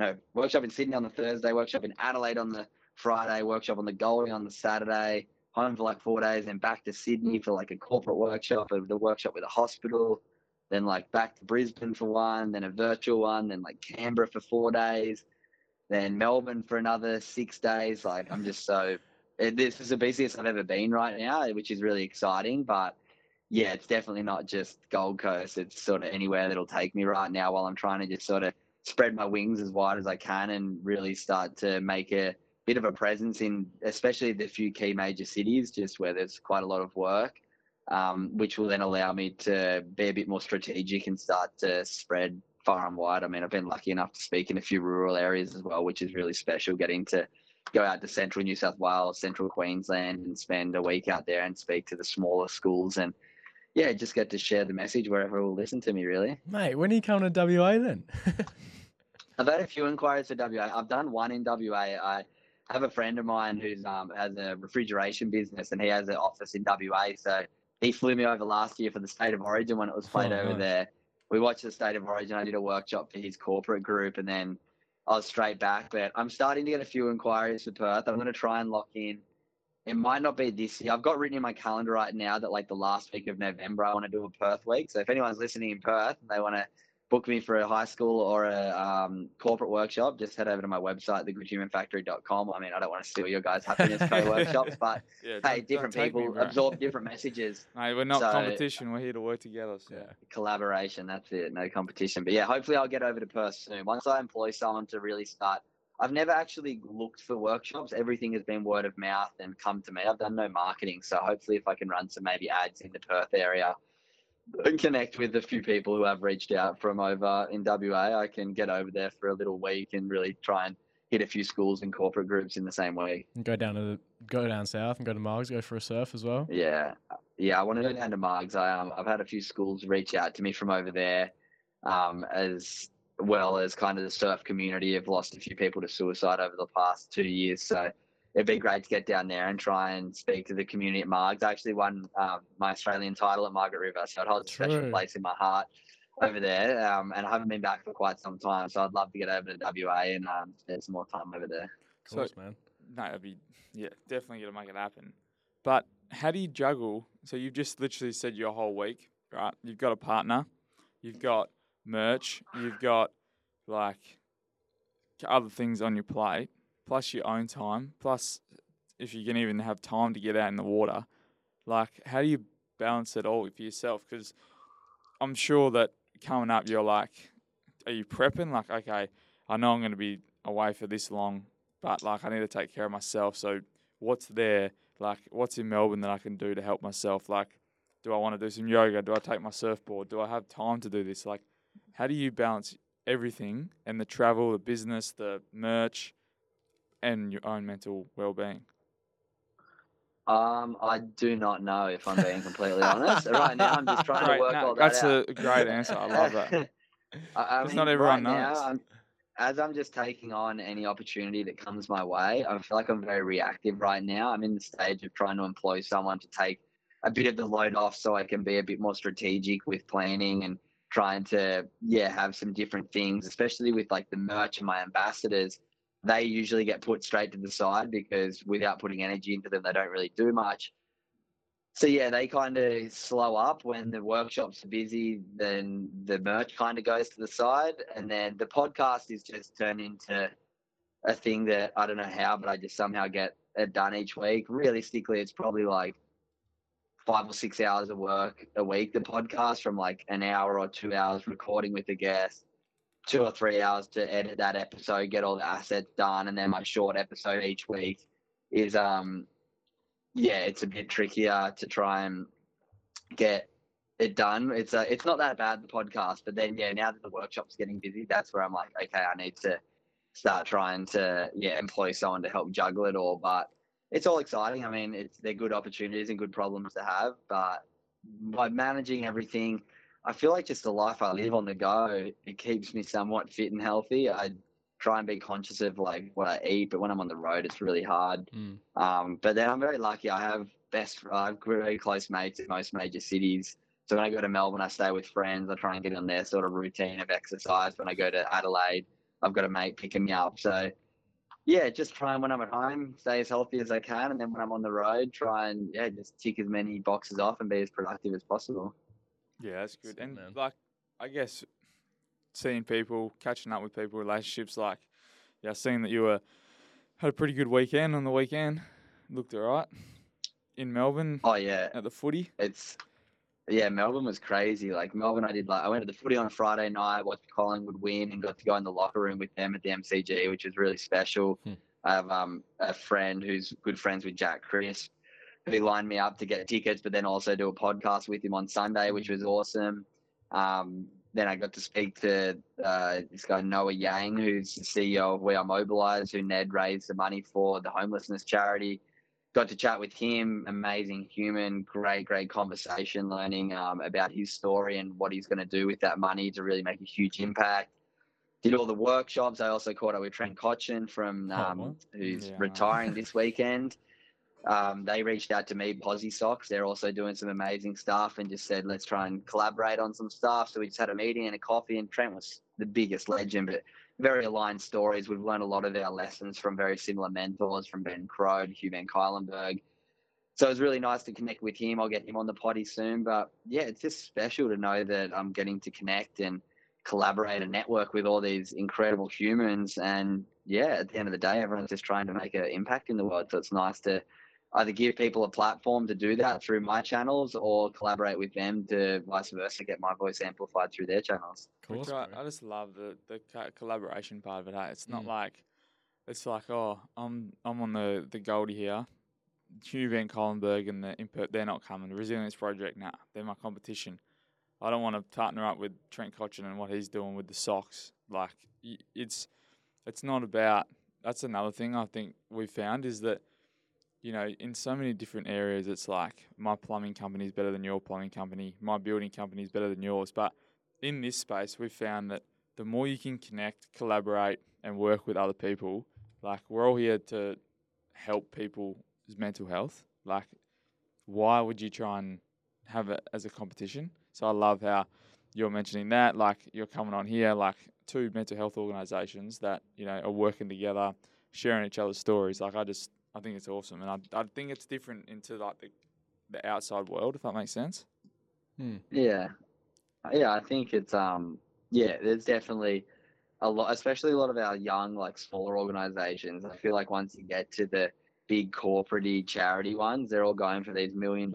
No, workshop in Sydney on the Thursday, workshop in Adelaide on the Friday, workshop on the Goldie on the Saturday, home for 4 days, then back to Sydney for a corporate workshop, the workshop with a hospital, then back to Brisbane for one, then a virtual one, then Canberra for 4 days, then Melbourne for another 6 days. I'm just so... This is the busiest I've ever been right now, which is really exciting. But yeah, it's definitely not just Gold Coast. It's sort of anywhere that'll take me right now, while I'm trying to just sort of spread my wings as wide as I can and really start to make a bit of a presence in especially the few key major cities, just where there's quite a lot of work, which will then allow me to be a bit more strategic and start to spread far and wide. I mean, I've been lucky enough to speak in a few rural areas as well, which is really special, getting to go out to central New South Wales, central Queensland, and spend a week out there and speak to the smaller schools and, yeah, just get to share the message wherever will listen to me, really. Mate, when are you coming to WA then? I've had a few inquiries for WA. I've done one in WA. I have a friend of mine who's has a refrigeration business, and he has an office in WA. So he flew me over last year for the State of Origin when it was played over there. We watched the State of Origin. I did a workshop for his corporate group, and then I was straight back. But I'm starting to get a few inquiries for Perth. I'm going to try and lock in. It might not be this year. I've got written in my calendar right now that like the last week of November, I want to do a Perth week. So if anyone's listening in Perth and they want to book me for a high school or a corporate workshop, just head over to my website, thegoodhumanfactory.com. I mean, I don't want to steal your guys' happiness co-workshops, but yeah, hey, different people absorb different messages. No, we're not competition. We're here to work together. So. Yeah. Collaboration, that's it. No competition. But yeah, hopefully I'll get over to Perth soon. Once I employ someone to really start, I've never actually looked for workshops. Everything has been word of mouth and come to me. I've done no marketing. So hopefully if I can run some maybe ads in the Perth area and connect with a few people who have reached out from over in WA, I can get over there for a little week and really try and hit a few schools and corporate groups in the same week. And go down south and go to Margs, go for a surf as well. Yeah. Yeah, I want to go down to Margs. I've had a few schools reach out to me from over there as well as kind of the surf community have lost a few people to suicide over the past 2 years. So it'd be great to get down there and try and speak to the community at Margs. I actually won my Australian title at Margaret River, so it holds a special place in my heart over there. And I haven't been back for quite some time, so I'd love to get over to WA and spend some more time over there. Of course, man. No, it'd be, yeah, definitely going to make it happen. But how do you juggle? So you've just literally said your whole week, right? You've got a partner, you've got merch, you've got like other things on your plate, plus your own time, plus if you can even have time to get out in the water. Like, how do you balance it all for yourself? Because I'm sure that coming up, you're like, are you prepping? Like, okay, I know I'm going to be away for this long, but like, I need to take care of myself. So what's there? Like, what's in Melbourne that I can do to help myself? Like, do I want to do some yoga? Do I take my surfboard? Do I have time to do this? Like, how do you balance everything and the travel, the business, the merch, and your own mental well-being? I do not know, if I'm being completely honest. Right now, I'm just trying to work all that out. That's a great answer. I love that. I mean, not everyone knows. Now, I'm just taking on any opportunity that comes my way, I feel like I'm very reactive right now. I'm in the stage of trying to employ someone to take a bit of the load off so I can be a bit more strategic with planning and trying to, have some different things, especially with like the merch and my ambassadors. They usually get put straight to the side because without putting energy into them, they don't really do much. So yeah, they kind of slow up when the workshops are busy, then the merch kind of goes to the side. And then the podcast is just turned into a thing that I don't know how, but I just somehow get it done each week. Realistically, it's probably like 5 or 6 hours of work a week, the podcast, from like an hour or 2 hours recording with the guest, 2 or 3 hours to edit that episode, get all the assets done. And then my short episode each week is, it's a bit trickier to try and get it done. It's not that bad, the podcast, but then, now that the workshop's getting busy, that's where I'm like, okay, I need to start trying to, employ someone to help juggle it all. But it's all exciting. I mean, they're good opportunities and good problems to have, but by managing everything, I feel like just the life I live on the go, it keeps me somewhat fit and healthy. I try and be conscious of like what I eat, but when I'm on the road, it's really hard. But then I'm very lucky. I have very close mates in most major cities. So when I go to Melbourne, I stay with friends. I try and get on their sort of routine of exercise. When I go to Adelaide, I've got a mate picking me up. So just try and when I'm at home, stay as healthy as I can. And then when I'm on the road, try and, just tick as many boxes off and be as productive as possible. Yeah, that's good. And like, I guess seeing people, catching up with people, relationships, like, seeing that you had a pretty good weekend on the weekend, looked all right in Melbourne. Oh, yeah. At the footy. It's Yeah, Melbourne was crazy. Like Melbourne, I went to the footy on a Friday night, watched Collingwood win, and got to go in the locker room with them at the MCG, which was really special. I have a friend who's good friends with Jack Crisp, who lined me up to get tickets, but then also do a podcast with him on Sunday, which was awesome. Then I got to speak to this guy, Noah Yang, who's the CEO of We Are Mobilised, who Ned raised the money for, the homelessness charity. Got to chat with him, amazing human, great conversation, learning about his story and what he's going to do with that money to really make a huge impact. Did all the workshops. I also caught up with Trent Cotchen from who's retiring this weekend. They reached out to me, Posy Socks. They're also doing some amazing stuff and just said, let's try and collaborate on some stuff. So we just had a meeting and a coffee, and Trent was the biggest legend, but very aligned stories. We've learned a lot of our lessons from very similar mentors, from Ben Crow to Hugh van Cuylenburg. So it was really nice to connect with him. I'll get him on the potty soon. But, yeah, it's just special to know that I'm getting to connect and collaborate and network with all these incredible humans. And, yeah, at the end of the day, everyone's just trying to make an impact in the world. So it's nice to either give people a platform to do that through my channels or collaborate with them to vice versa, get my voice amplified through their channels. Cool. I just love the collaboration part of it. Hey? It's not like, it's like, oh, I'm on the Goldie here. Hugh van Cuylenburg and the Imperfect, they're not coming. The Resilience Project, nah, they're my competition. I don't want to partner up with Trent Cotchen and what he's doing with the socks. Like, it's not about, that's another thing I think we found is that, you know, in so many different areas, it's like my plumbing company is better than your plumbing company, my building company is better than yours. But in this space, we've found that the more you can connect, collaborate, and work with other people, like we're all here to help people's mental health. Like, why would you try and have it as a competition? So I love how you're mentioning that, like you're coming on here, like two mental health organisations that, you know, are working together, sharing each other's stories. Like I think it's awesome, and I think it's different into like the outside world, if that makes sense. Yeah, I think it's there's definitely a lot, especially a lot of our young, like smaller organisations. I feel like once you get to the big corporate-y charity ones, they're all going for these $1 million,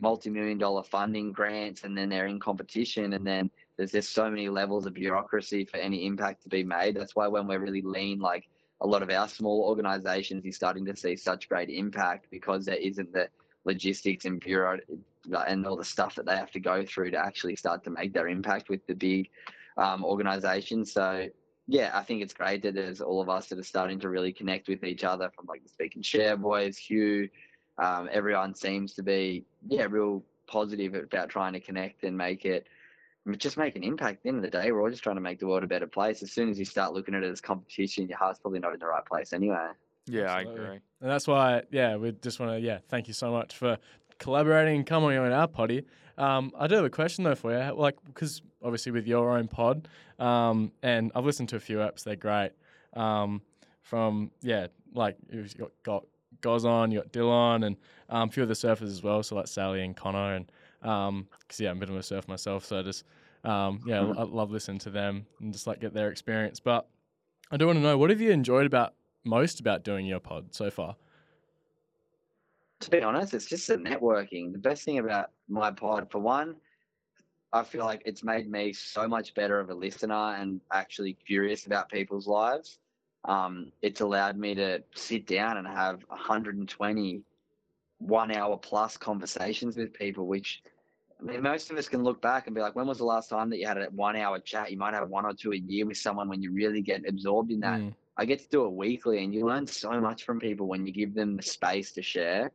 multi-million-dollar funding grants, and then they're in competition, and then there's just so many levels of bureaucracy for any impact to be made. That's why when we're really lean, like a lot of our small organizations, you're starting to see such great impact because there isn't the logistics and bureau and all the stuff that they have to go through to actually start to make their impact with the big organizations. So, yeah, I think it's great that there's all of us that are starting to really connect with each other from like the Speak and Share boys, Hugh. Everyone seems to be, real positive about trying to connect and make it. Just make an impact. At the end of the day, we're all just trying to make the world a better place. As soon as you start looking at it as competition, your heart's probably not in the right place anyway. Yeah, absolutely. I agree. And that's why, we just want to, thank you so much for collaborating and coming on our potty. I do have a question though for you, like, because obviously with your own pod, and I've listened to a few apps, they're great. Like you've got Goz on, you got Dylan, and a few of the surfers as well, so like Sally and Connor and. Because I'm a bit of a surf myself, so I just I love listening to them and just like get their experience. But I do want to know, what have you enjoyed most about doing your pod so far? To be honest, it's just the networking. The best thing about my pod, for one, I feel like it's made me so much better of a listener and actually curious about people's lives. It's allowed me to sit down and have 120 1 hour plus conversations with people, which most of us can look back and be like, when was the last time that you had a 1 hour chat? You might have one or two a year with someone when you really get absorbed in that. I get to do it weekly, and you learn so much from people when you give them the space to share.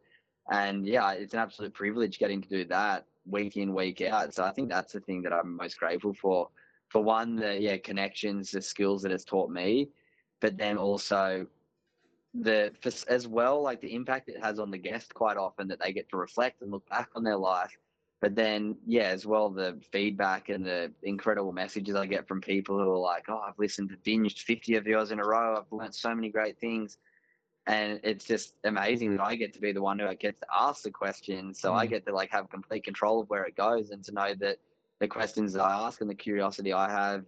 And it's an absolute privilege getting to do that week in, week out. So I think that's the thing that I'm most grateful for. For one, the connections, the skills that it's taught me, but then also like the impact it has on the guest quite often, that they get to reflect and look back on their life. But then, the feedback and the incredible messages I get from people who are like, oh, I've listened to binged 50 of yours in a row. I've learned so many great things. And it's just amazing that I get to be the one who gets to ask the questions. So I get to have complete control of where it goes, and to know that the questions that I ask and the curiosity I have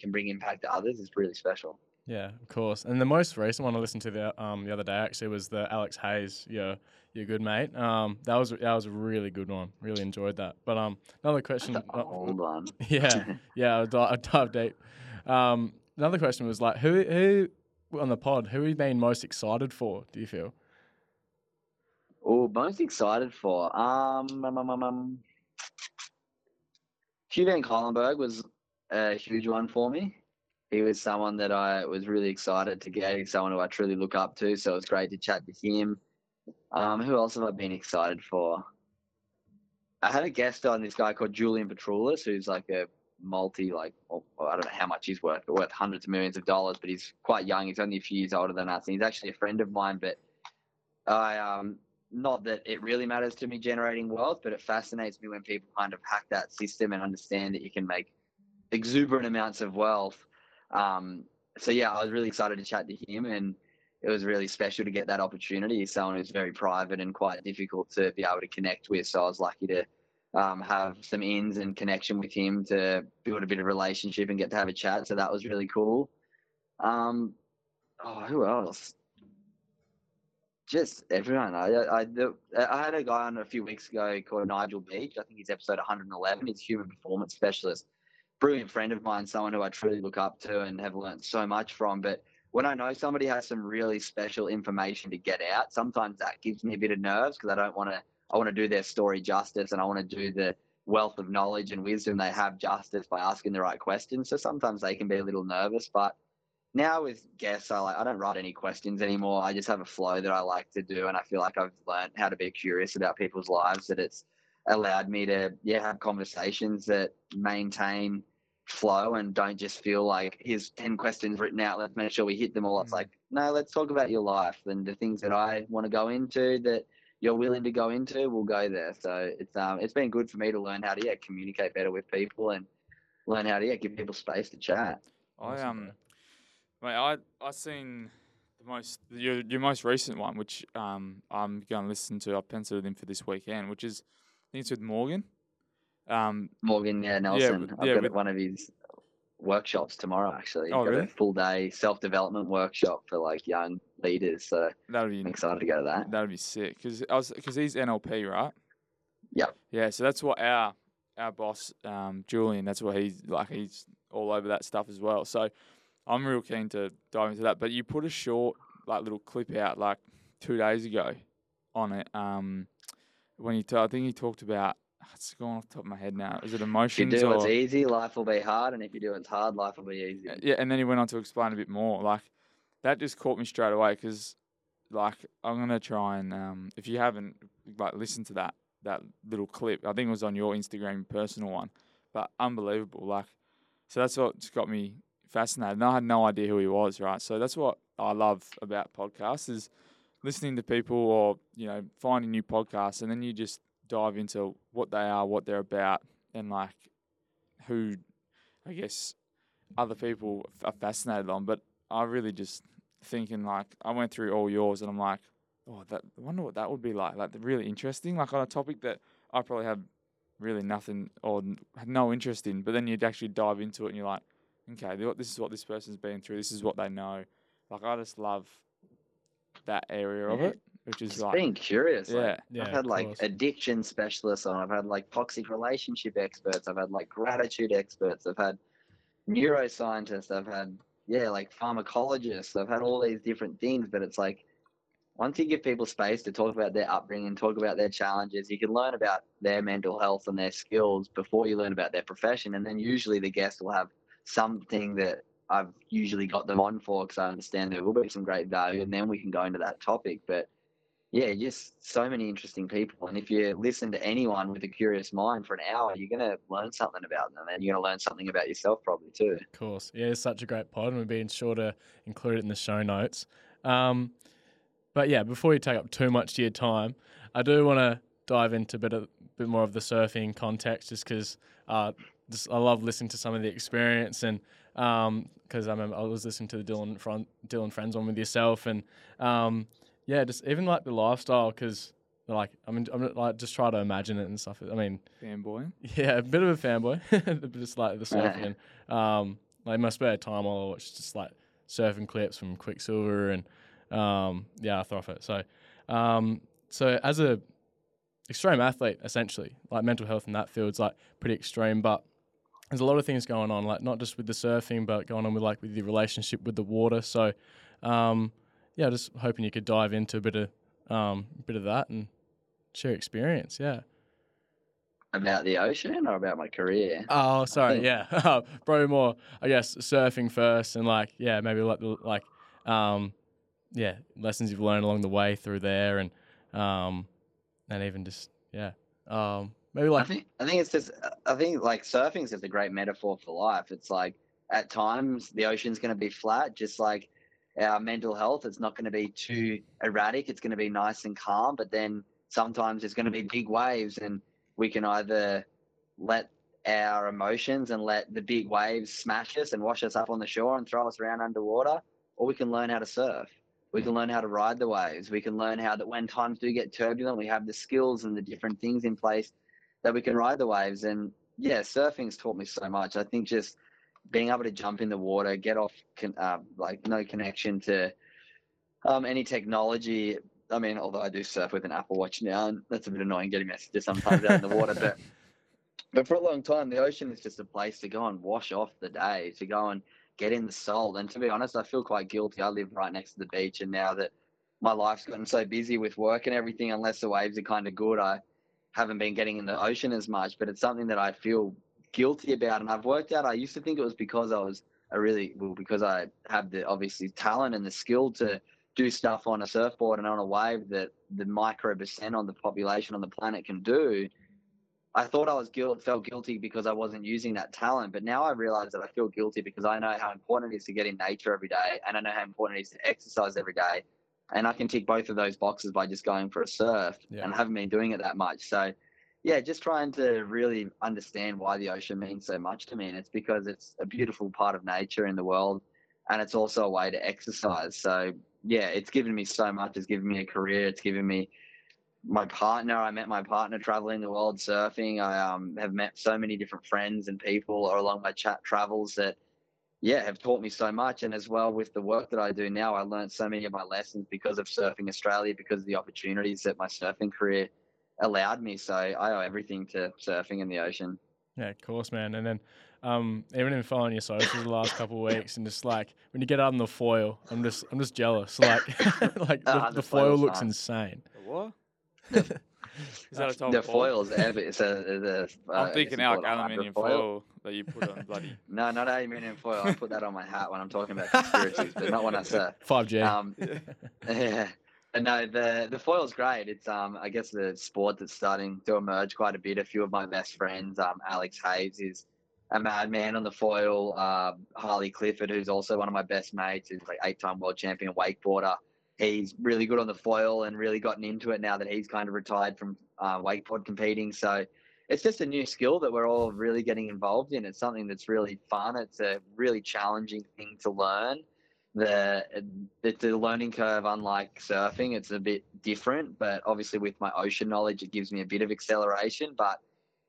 can bring impact to others is really special. Yeah, of course. And the most recent one I listened to the other day actually was the Alex Hayes, your good mate. That was a really good one. Really enjoyed that. But another question. That's an old one. Yeah, I'll dive deep. Another question was like, who on the pod, who have you been most excited for? Do you feel? Oh, most excited for Hugh van Cuylenburg was a huge one for me. He was someone that I was really excited to get. He's someone who I truly look up to, so it's great to chat to him. Who else have I been excited for? I had a guest on this guy called Julian Petroulis, who's like a multi, like, I don't know how much he's worth, but worth hundreds of millions of dollars, but he's quite young. He's only a few years older than us, and he's actually a friend of mine, but I, not that it really matters to me generating wealth, but it fascinates me when people kind of hack that system and understand that you can make exuberant amounts of wealth. So yeah, I was really excited to chat to him, and it was really special to get that opportunity. He's someone who's very private and quite difficult to be able to connect with. So I was lucky to have some ins and connection with him to build a bit of relationship and get to have a chat. So that was really cool. Who else? Just everyone. I had a guy on a few weeks ago called Nigel Beach. I think he's episode 111. He's a human performance specialist. Brilliant friend of mine, someone who I truly look up to and have learned so much from. But when I know somebody has some really special information to get out, sometimes that gives me a bit of nerves because I want to do their story justice, and I want to do the wealth of knowledge and wisdom they have justice by asking the right questions. So sometimes they can be a little nervous, but now with guests, I don't write any questions anymore. I just have a flow that I like to do, and I feel like I've learned how to be curious about people's lives, that it's allowed me to have conversations that maintain flow and don't just feel like here's 10 questions written out, let's make sure we hit them all. It's like, no, let's talk about your life and the things that I want to go into that you're willing to go into, we'll go there. So it's been good for me to learn how to communicate better with people and learn how to give people space to chat. I seen your most recent one, which I'm going to listen to. I've penciled in for this weekend, which is I think it's with Morgan. Morgan, Nelson. I've got one of his workshops tomorrow, actually. Oh, really? A full-day self-development workshop for, young leaders. So I'm excited to go to that. That would be sick because he's NLP, right? Yeah. Yeah, so that's what our boss, Julian, that's what he's all over that stuff as well. So I'm real keen to dive into that. But you put a short, little clip out, 2 days ago on it. When I think he talked about, it's gone off the top of my head now. Is it emotions? If you do what's easy, life will be hard, and if you do what's hard, life will be easy. Yeah, and then he went on to explain a bit more. That just caught me straight away because, I'm gonna try and if you haven't listened to that little clip, I think it was on your Instagram personal one, but unbelievable. So that's what just got me fascinated. And I had no idea who he was, right? So that's what I love about podcasts is listening to people or finding new podcasts, and then you just dive into what they are, what they're about, and who I guess other people are fascinated on. But I really just thinking I went through all yours and I'm like, oh, I wonder what that would be like. Really interesting, on a topic that I probably have really nothing or had no interest in. But then you'd actually dive into it and you're like, okay, this is what this person's been through. This is what they know. I just love that area of it. Which is being curious. Yeah. I've had addiction specialists on. I've had toxic relationship experts. I've had gratitude experts. I've had neuroscientists. I've had pharmacologists. I've had all these different things. But it's once you give people space to talk about their upbringing, talk about their challenges, you can learn about their mental health and their skills before you learn about their profession. And then usually the guest will have something that I've usually got them on for because I understand there will be some great value, and then we can go into that topic. But yeah, just so many interesting people. And if you listen to anyone with a curious mind for an hour, you're going to learn something about them, and you're going to learn something about yourself probably too. Of course. Yeah, it's such a great pod, and we'll be sure to include it in the show notes. But yeah, before you take up too much of your time, I do want to dive into a bit more of the surfing context just because I love listening to some of the experience and because I remember I was listening to the Dylan Friends one with yourself and yeah, just even the lifestyle, because I'm just try to imagine it and stuff. Fanboy. Yeah, a bit of a fanboy, just the surfing. There must be a time I'll watch just surfing clips from Quicksilver, and yeah, I thrive it. So, so as a extreme athlete, essentially, like mental health in that field's like pretty extreme, but there's a lot of things going on, like not just with the surfing, but going on with like with the relationship with the water. So, yeah, just hoping you could dive into a bit of that and share experience. Yeah. About the ocean or about my career? Oh, sorry. Yeah. Probably more, I guess, surfing first, and like, yeah, maybe like, yeah, lessons you've learned along the way through there, and even just, yeah. Maybe like, I think it's just, I think like surfing is just a great metaphor for life. It's like at times the ocean's going to be flat, just like our mental health. It's not going to be too erratic. It's going to be nice and calm, but then sometimes there's going to be big waves, and we can either let our emotions and let the big waves smash us and wash us up on the shore and throw us around underwater, or we can learn how to surf. We can learn how to ride the waves. We can learn how that when times do get turbulent, we have the skills and the different things in place that we can ride the waves. And yeah, surfing's taught me so much. I think just being able to jump in the water, get off like no connection to any technology. I mean, although I do surf with an Apple Watch now, and that's a bit annoying getting messages sometimes out in the water, but for a long time, the ocean is just a place to go and wash off the day, to go and get in the salt. And to be honest, I feel quite guilty. I live right next to the beach, and now that my life's gotten so busy with work and everything, unless the waves are kind of good, I haven't been getting in the ocean as much, but it's something that I feel guilty about. And I've worked out, I used to think it was because because I have the obviously talent and the skill to do stuff on a surfboard and on a wave that the micro percent on the population on the planet can do. I thought I was felt guilty because I wasn't using that talent, but now I realize that I feel guilty because I know how important it is to get in nature every day, and I know how important it is to exercise every day. And I can tick both of those boxes by just going for a surf, and I haven't been doing it that much. So, yeah, just trying to really understand why the ocean means so much to me. And it's because it's a beautiful part of nature in the world, and it's also a way to exercise. So, yeah, it's given me so much. It's given me a career. It's given me my partner. I met my partner traveling the world surfing. I have met so many different friends and people along my travels that, yeah, have taught me so much. And as well with the work that I do now, I learned so many of my lessons because of Surfing Australia, because of the opportunities that my surfing career allowed me. So I owe everything to surfing in the ocean. Yeah, of course, man. And then even in following your socials the last couple of weeks, and just like when you get out on the foil, I'm just jealous. Like the foil looks insane. The what? Is that a top the foil? Foil's ever. I'm thinking out aluminium foil that you put on bloody. No, not aluminium foil. I put that on my hat when I'm talking about conspiracies, but not when I surf. 5G. Yeah. No, the foil's great. It's I guess the sport that's starting to emerge quite a bit. A few of my best friends, Alex Hayes is a madman on the foil. Harley Clifford, who's also one of my best mates, is like 8-time world champion wakeboarder. He's really good on the foil and really gotten into it now that he's kind of retired from wakeboard competing. So it's just a new skill that we're all really getting involved in. It's something that's really fun. It's a really challenging thing to learn. The learning curve, unlike surfing, it's a bit different, but obviously with my ocean knowledge, it gives me a bit of acceleration, but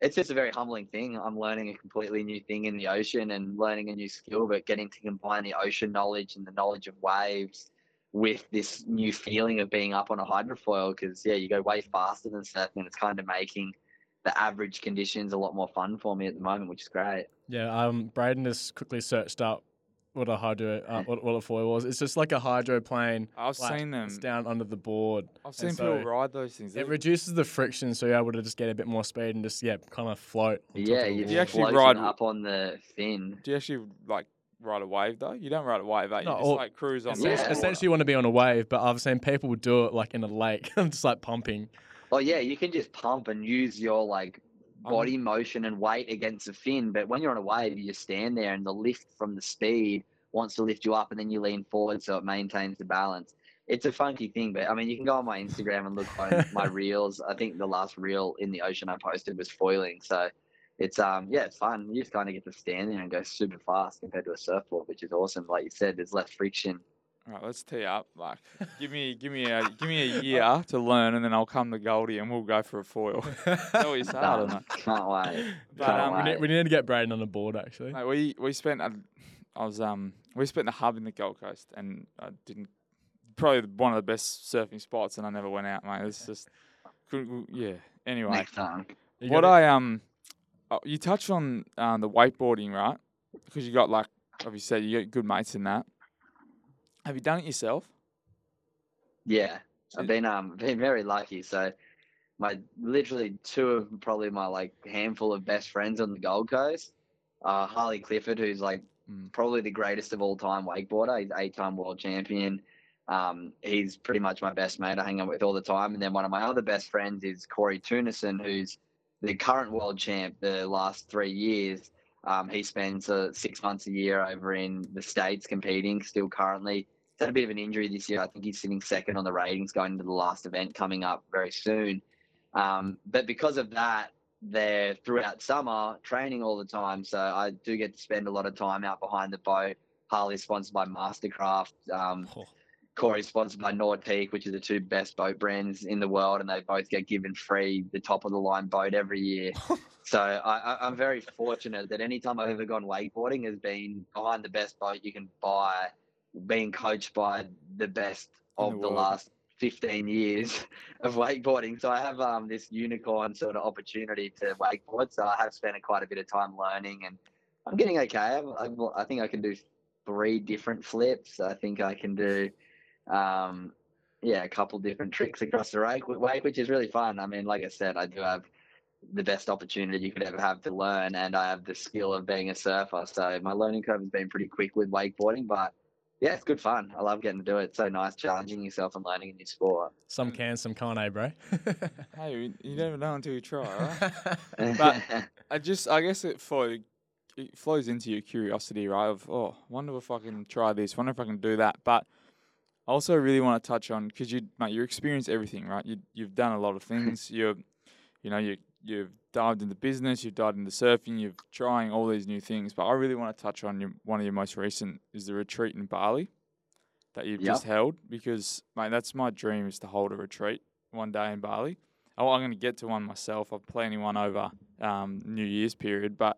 it's just a very humbling thing. I'm learning a completely new thing in the ocean and learning a new skill, but getting to combine the ocean knowledge and the knowledge of waves with this new feeling of being up on a hydrofoil, because, yeah, you go way faster than surfing, and it's kind of making the average conditions a lot more fun for me at the moment, which is great. Yeah, Braden has quickly searched up what a hydro, what a foil was. It's just like a hydroplane. I've seen them. It's down under the board. I've seen people ride those things. It reduces the friction, so you're able to just get a bit more speed and just, yeah, kind of float. Yeah, you actually ride up on the fin. Do you actually, like, ride a wave though? You don't ride a wave, eh? You just like cruise on. Essentially, you want to be on a wave, but I've seen people do it like in a lake. I'm just like pumping. Oh yeah, you can just pump and use your like body motion and weight against the fin. But when you're on a wave, you just stand there, and the lift from the speed wants to lift you up, and then you lean forward so it maintains the balance. It's a funky thing, but I mean, you can go on my Instagram and look at my reels. I think the last reel in the ocean I posted was foiling. So. It's yeah, it's fun. You just kind of get to stand there and go super fast compared to a surfboard, which is awesome. Like you said, there's less friction. All right, let's tee up. Like, give me a year to learn, and then I'll come to Goldie, and we'll go for a foil. That's what you say. Can't wait. But, can't wait. We need to get Braden on the board, actually. Mate, we spent. I was we spent the hub in the Gold Coast, and I didn't, probably one of the best surfing spots, and I never went out, mate. It's just couldn't, yeah. Anyway, next time. What you touched on the wakeboarding, right? Because you got, like, obviously you got good mates in that. Have you done it yourself? Yeah, I've been very lucky. So my literally two of probably my like handful of best friends on the Gold Coast, Harley Clifford, who's like probably the greatest of all time wakeboarder. He's 8-time world champion. He's pretty much my best mate I hang out with all the time. And then one of my other best friends is Corey Tunison, who's the current world champ the last 3 years. He spends 6 months a year over in the States competing still currently. He's had a bit of an injury this year. I think he's sitting second on the ratings going into the last event coming up very soon. But because of that, they're throughout summer training all the time. So I do get to spend a lot of time out behind the boat. Harley's sponsored by Mastercraft. Corey's sponsored by Nautique, which are the two best boat brands in the world, and they both get given free the top-of-the-line boat every year. So I'm very fortunate that any time I've ever gone wakeboarding has been behind the best boat you can buy, being coached by the best of the last 15 years of wakeboarding. So I have this unicorn sort of opportunity to wakeboard, so I have spent quite a bit of time learning, and I'm getting okay. I think I can do 3 different flips. I think I can do... a couple different tricks across the wake, which is really fun. I mean, like I said, I do have the best opportunity you could ever have to learn, and I have the skill of being a surfer. So my learning curve has been pretty quick with wakeboarding, but yeah, it's good fun. I love getting to do it. It's so nice challenging yourself and learning a new sport. Some can, some can't, bro. Hey, you never know until you try, right? But I guess it flows into your curiosity, right? Of, wonder if I can try this, wonder if I can do that. But I also really want to touch on, because you experience everything, right? You've done a lot of things. You've dived into business, you've dived into surfing, you're trying all these new things. But I really want to touch on one of your most recent is the retreat in Bali that you've just held, because, mate, that's my dream, is to hold a retreat one day in Bali. I'm going to get to one myself. I'm planning one over New Year's period. But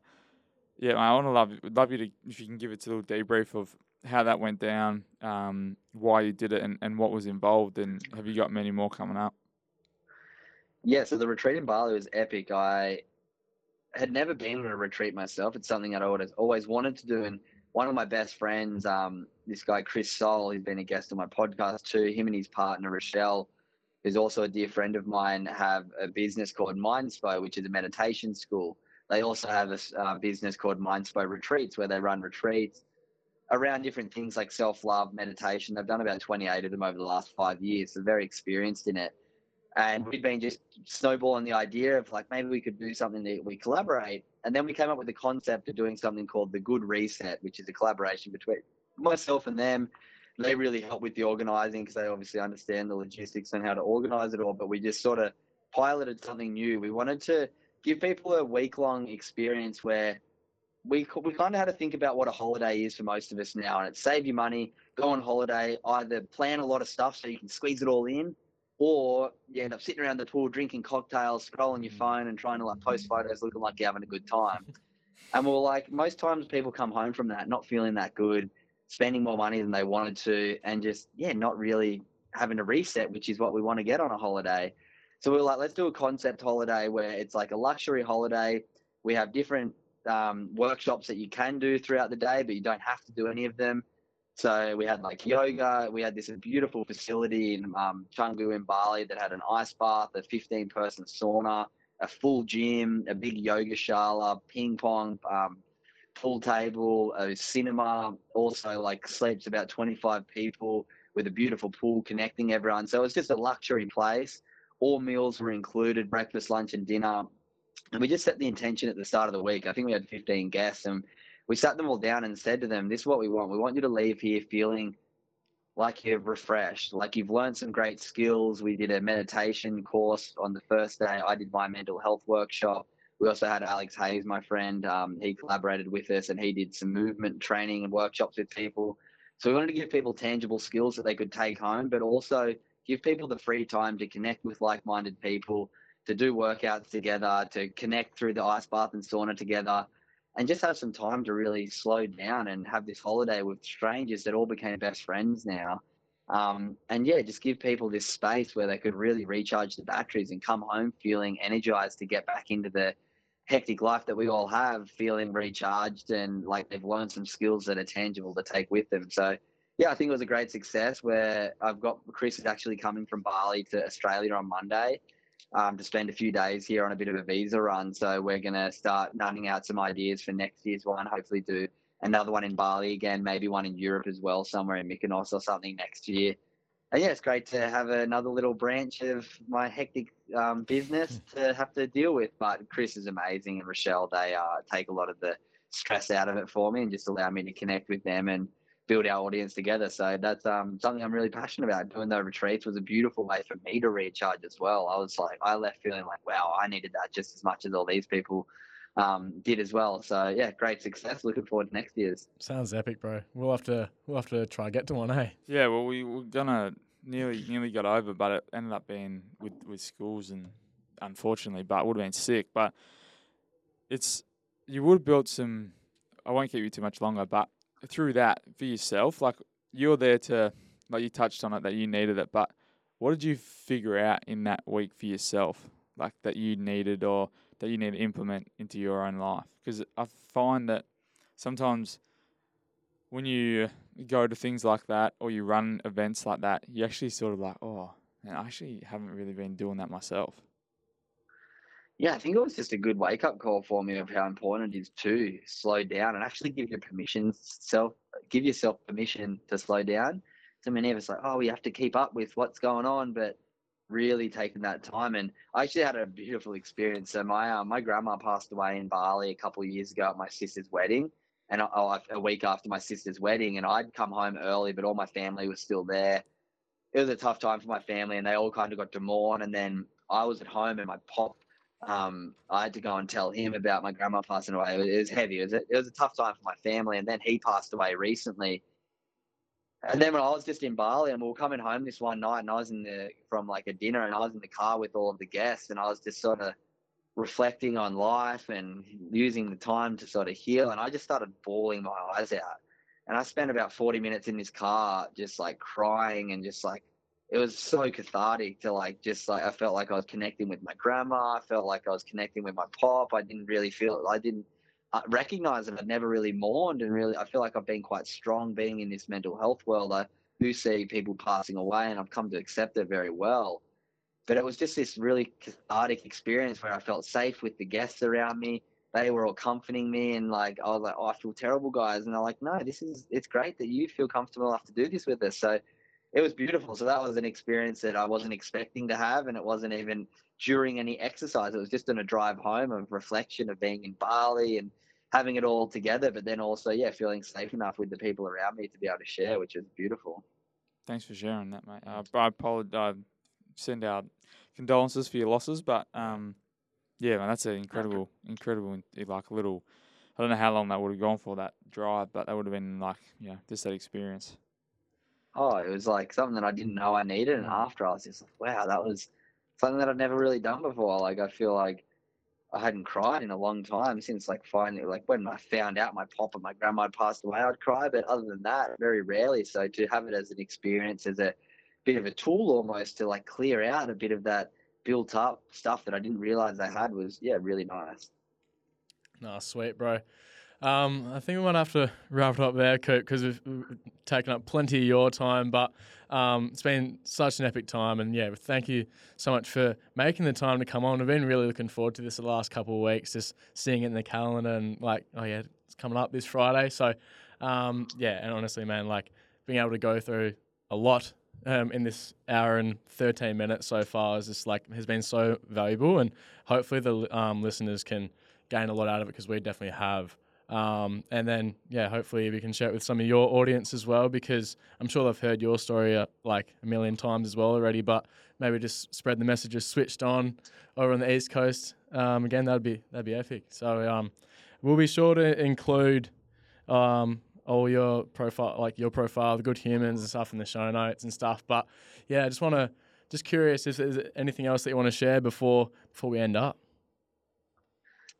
yeah, mate, I want to love you to, if you can give it a little debrief of how that went down, why you did it, and what was involved, and have you got many more coming up? Yeah, so the retreat in Bali was epic. I had never been on a retreat myself. It's something that I always wanted to do, and one of my best friends, this guy Chris Soll, he's been a guest on my podcast too, him and his partner Rochelle, who's also a dear friend of mine, have a business called Mindspo, which is a meditation school. They also have a business called Mindspo Retreats, where they run retreats around different things like self-love, meditation. They've done about 28 of them over the last 5 years. They're very experienced in it. And we'd been just snowballing the idea of, like, maybe we could do something that we collaborate. And then we came up with the concept of doing something called The Good Reset, which is a collaboration between myself and them. They really help with the organising, because they obviously understand the logistics and how to organise it all. But we just sort of piloted something new. We wanted to give people a week-long experience where we kind of had to think about what a holiday is for most of us now, and it's save your money, go on holiday, either plan a lot of stuff so you can squeeze it all in, or you end up sitting around the pool drinking cocktails, scrolling your phone and trying to, like, post photos looking like you're having a good time. And we're like, most times people come home from that not feeling that good, spending more money than they wanted to, and just, not really having a reset, which is what we want to get on a holiday. So we were like, let's do a concept holiday where it's like a luxury holiday. We have different workshops that you can do throughout the day, but you don't have to do any of them. So we had, like, yoga. We had this beautiful facility in Canggu in Bali that had an ice bath, a 15-person sauna, a full gym, a big yoga shala, ping pong, pool table, a cinema. Also, like, sleeps about 25 people with a beautiful pool connecting everyone. So it was just a luxury place. All meals were included, breakfast, lunch, and dinner. And we just set the intention at the start of the week. I think we had 15 guests, and we sat them all down and said to them, this is what we want. We want you to leave here feeling like you're refreshed, like you've learned some great skills. We did a meditation course on the first day. I did my mental health workshop. We also had Alex Hayes, my friend. He collaborated with us, and he did some movement training and workshops with people. So we wanted to give people tangible skills that they could take home, but also give people the free time to connect with like-minded people, to do workouts together, to connect through the ice bath and sauna together. and just have some time to really slow down and have this holiday with strangers that all became best friends now. And yeah, just give people this space where they could really recharge the batteries and come home feeling energized to get back into the hectic life that we all have, feeling recharged and like they've learned some skills that are tangible to take with them. So yeah, I think it was a great success where I've got Chris is actually coming from Bali to Australia on Monday to spend a few days here on a bit of a visa run. So we're going to start nutting out some ideas for next year's one, hopefully do another one in Bali again, maybe one in Europe as well, somewhere in Mykonos or something next year. And yeah, it's great to have another little branch of my hectic business to have to deal with. But Chris is amazing, and Rochelle, they take a lot of the stress out of it for me and just allow me to connect with them and build our audience together. So that's something I'm really passionate about. Doing those retreats was a beautiful way for me to recharge as well. I was like, I left feeling like, wow, I needed that just as much as all these people did as well. So yeah, great success. Looking forward to next year's. Sounds epic, bro. We'll have to try and get to one, hey? Yeah, well, we were gonna nearly got over, but it ended up being with schools, and unfortunately, but it would have been sick. But you would have built some. I won't keep you too much longer, but through that for yourself, like you're there to, like you touched on it, that you needed it. But what did you figure out in that week for yourself, like that you needed or that you need to implement into your own life? Because I find that sometimes when you go to things like that or you run events like that, you actually sort of like, oh, man, I actually haven't really been doing that myself. Yeah, I think it was just a good wake-up call for me of how important it is to slow down and actually give yourself permission to slow down. So many of us are like, oh, we have to keep up with what's going on, but really taking that time. And I actually had a beautiful experience. So my grandma passed away in Bali a couple of years ago at my sister's wedding, and a week after my sister's wedding, and I'd come home early, but all my family was still there. It was a tough time for my family, and they all kind of got to mourn. And then I was at home, and my pop, I had to go and tell him about my grandma passing away. It was heavy. It was a tough time for my family. And then he passed away recently. And then when I was just in Bali, and we were coming home this one night, and I was from like a dinner, and I was in the car with all of the guests, and I was just sort of reflecting on life and using the time to sort of heal. And I just started bawling my eyes out. And I spent about 40 minutes in this car just like crying, and just like, it was so cathartic to like, just like, I felt like I was connecting with my grandma. I felt like I was connecting with my pop. I didn't really feel, I didn't recognize that I'd never really mourned, and really I feel like I've been quite strong being in this mental health world. I do see people passing away, and I've come to accept it very well, but it was just this really cathartic experience where I felt safe with the guests around me. They were all comforting me, and like I was like, oh, I feel terrible, guys, and they're like, no, it's great that you feel comfortable enough to do this with us. So it was beautiful. So that was an experience that I wasn't expecting to have, and it wasn't even during any exercise. It was just on a drive home of reflection of being in Bali and having it all together, but then also, yeah, feeling safe enough with the people around me to be able to share, which is beautiful. Thanks for sharing that, mate. I send out condolences for your losses, but yeah, man, that's an incredible, like little, I don't know how long that would have gone for, that drive, but that would have been like, yeah, just that experience. Oh, it was like something that I didn't know I needed. And after I was just like, wow, that was something that I've never really done before. Like, I feel like I hadn't cried in a long time since like finally, like when I found out my pop and my grandma had passed away, I'd cry. But other than that, very rarely. So to have it as an experience, as a bit of a tool almost to like clear out a bit of that built up stuff that I didn't realize I had was, yeah, really nice. No, sweet, bro. I think we might have to wrap it up there, Coop, because we've taken up plenty of your time, but it's been such an epic time. And yeah, thank you so much for making the time to come on. I've been really looking forward to this the last couple of weeks, just seeing it in the calendar and like, oh yeah, it's coming up this Friday. So yeah, and honestly, man, like being able to go through a lot in this hour and 13 minutes so far is just like, has been so valuable, and hopefully the listeners can gain a lot out of it, because we definitely have. And then, yeah, hopefully we can share it with some of your audience as well, because I'm sure they've heard your story like a million times as well already, but maybe just spread the message of Switched On over on the East Coast. Again, that'd be epic. So, we'll be sure to include, all your profile, like your profile, the Good Humans and stuff in the show notes and stuff. But yeah, I just just curious if there's anything else that you want to share before we end up.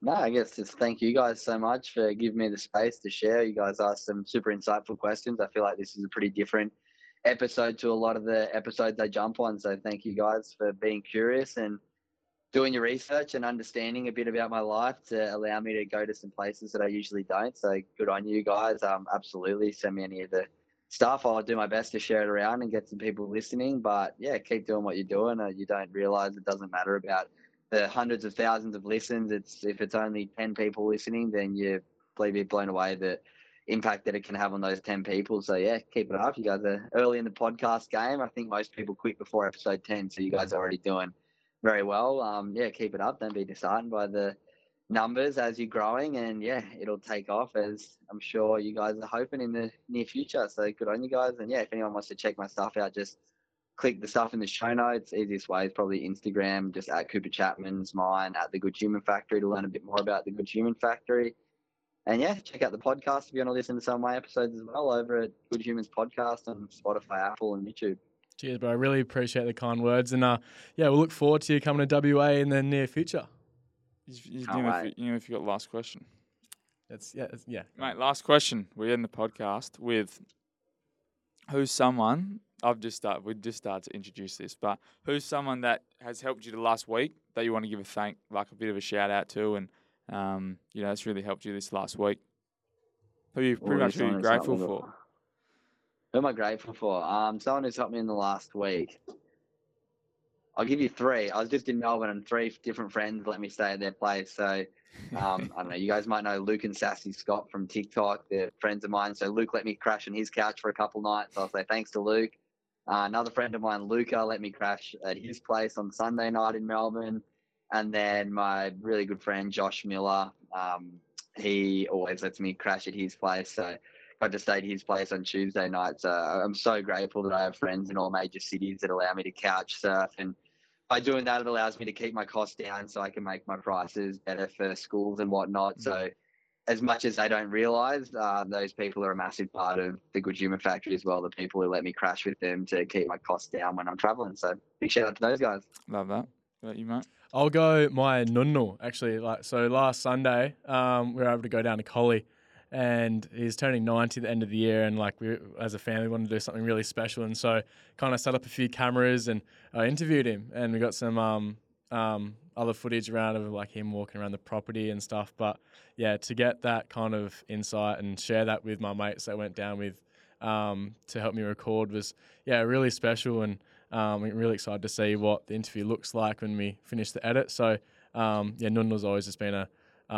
No, I guess just thank you guys so much for giving me the space to share. You guys asked some super insightful questions. I feel like this is a pretty different episode to a lot of the episodes I jump on. So thank you guys for being curious and doing your research and understanding a bit about my life to allow me to go to some places that I usually don't. So good on you guys. Absolutely. Send me any of the stuff. I'll do my best to share it around and get some people listening. But yeah, keep doing what you're doing. You don't realize it doesn't matter about the hundreds of thousands of listens. If it's only 10 people listening, then you'll be blown away the impact that it can have on those 10 people. So yeah, keep it up. You guys are early in the podcast game. I think most people quit before episode 10. So you guys are already doing very well. Yeah, keep it up. Don't be disheartened by the numbers as you're growing, and yeah, it'll take off as I'm sure you guys are hoping in the near future. So good on you guys. And yeah, if anyone wants to check my stuff out, just click the stuff in the show notes. Easiest way is probably Instagram, just at Cooper Chapman's, mine at The Good Human Factory, to learn a bit more about The Good Human Factory. And yeah, check out the podcast if you want to listen to some of my episodes as well over at Good Humans Podcast on Spotify, Apple and YouTube. Cheers, bro. I really appreciate the kind words. And yeah, we'll look forward to you coming to WA in the near future. If you got last question. That's mate, last question. We end the podcast with who's someone we just started to introduce this, but who's someone that has helped you the last week that you want to give a bit of a shout out to, and it's really helped you this last week? Who are you grateful for? Who am I grateful for? Someone who's helped me in the last week. I'll give you three. I was just in Melbourne and three different friends let me stay at their place. So, I don't know. You guys might know Luke and Sassy Scott from TikTok. They're friends of mine. So Luke let me crash on his couch for a couple nights. I'll say thanks to Luke. Another friend of mine, Luca, let me crash at his place on Sunday night in Melbourne. And then my really good friend, Josh Miller, he always lets me crash at his place. So I just stayed at his place on Tuesday night. So I'm so grateful that I have friends in all major cities that allow me to couch surf. And by doing that, it allows me to keep my costs down so I can make my prices better for schools and whatnot. Mm-hmm. So as much as they don't realise, those people are a massive part of the Good Human Factory as well, the people who let me crash with them to keep my costs down when I'm travelling. So big shout out to those guys. Love that. What about you, mate? I'll go my nunnu, actually. So last Sunday, we were able to go down to Collie. And he's turning 90 at the end of the year, and we as a family wanted to do something really special, and so kind of set up a few cameras and I interviewed him, and we got some other footage around of him walking around the property and stuff. But yeah, to get that kind of insight and share that with my mates that I went down with to help me record was really special, and I'm really excited to see what the interview looks like when we finish the edit. So Nunda's always just been a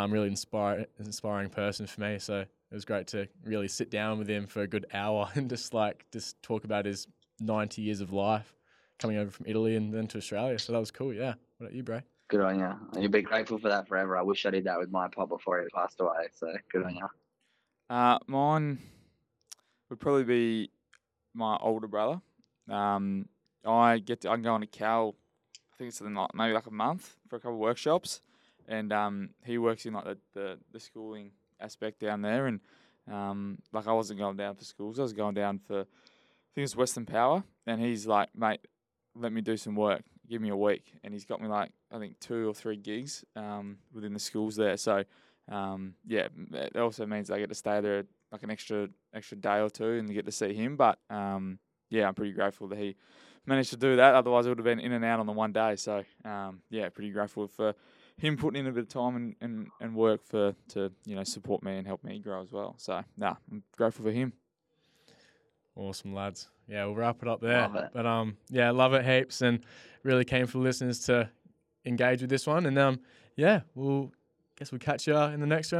really inspiring person for me. So it was great to really sit down with him for a good hour and just talk about his 90 years of life coming over from Italy and then to Australia. So that was cool. Yeah. What about you, bro? Good on you. You'll be grateful for that forever. I wish I did that with my pop before he passed away. So good on you. Mine would probably be my older brother. I can go on to Cal, I think it's maybe a month for a couple of workshops. And he works in the schooling aspect down there, and I wasn't going down for schools, I was going down for I think it's Western Power, and he's mate, let me do some work, give me a week, and he's got me I think 2 or 3 gigs within the schools there. So it also means I get to stay there an extra day or two and get to see him. But I'm pretty grateful that he managed to do that. Otherwise, it would have been in and out on the one day. So pretty grateful for him putting in a bit of time and work to support me and help me grow as well. So, I'm grateful for him. Awesome, lads. Yeah, we'll wrap it up there. Love it. But, love it heaps, and really keen for the listeners to engage with this one. And, we'll catch you in the next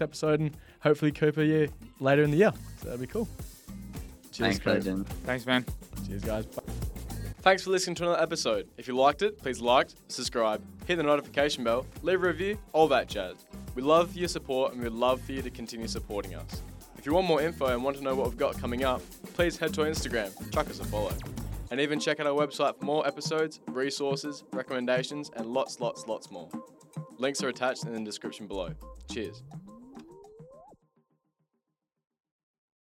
episode, and hopefully Cooper you later in the year. So that'd be cool. Cheers. Thanks, legend. Thanks, man. Cheers, guys. Bye. Thanks for listening to another episode. If you liked it, please like, subscribe, hit the notification bell, leave a review, all that jazz. We love your support, and we'd love for you to continue supporting us. If you want more info and want to know what we've got coming up, please head to our Instagram, chuck us a follow. And even check out our website for more episodes, resources, recommendations, and lots more. Links are attached in the description below. Cheers.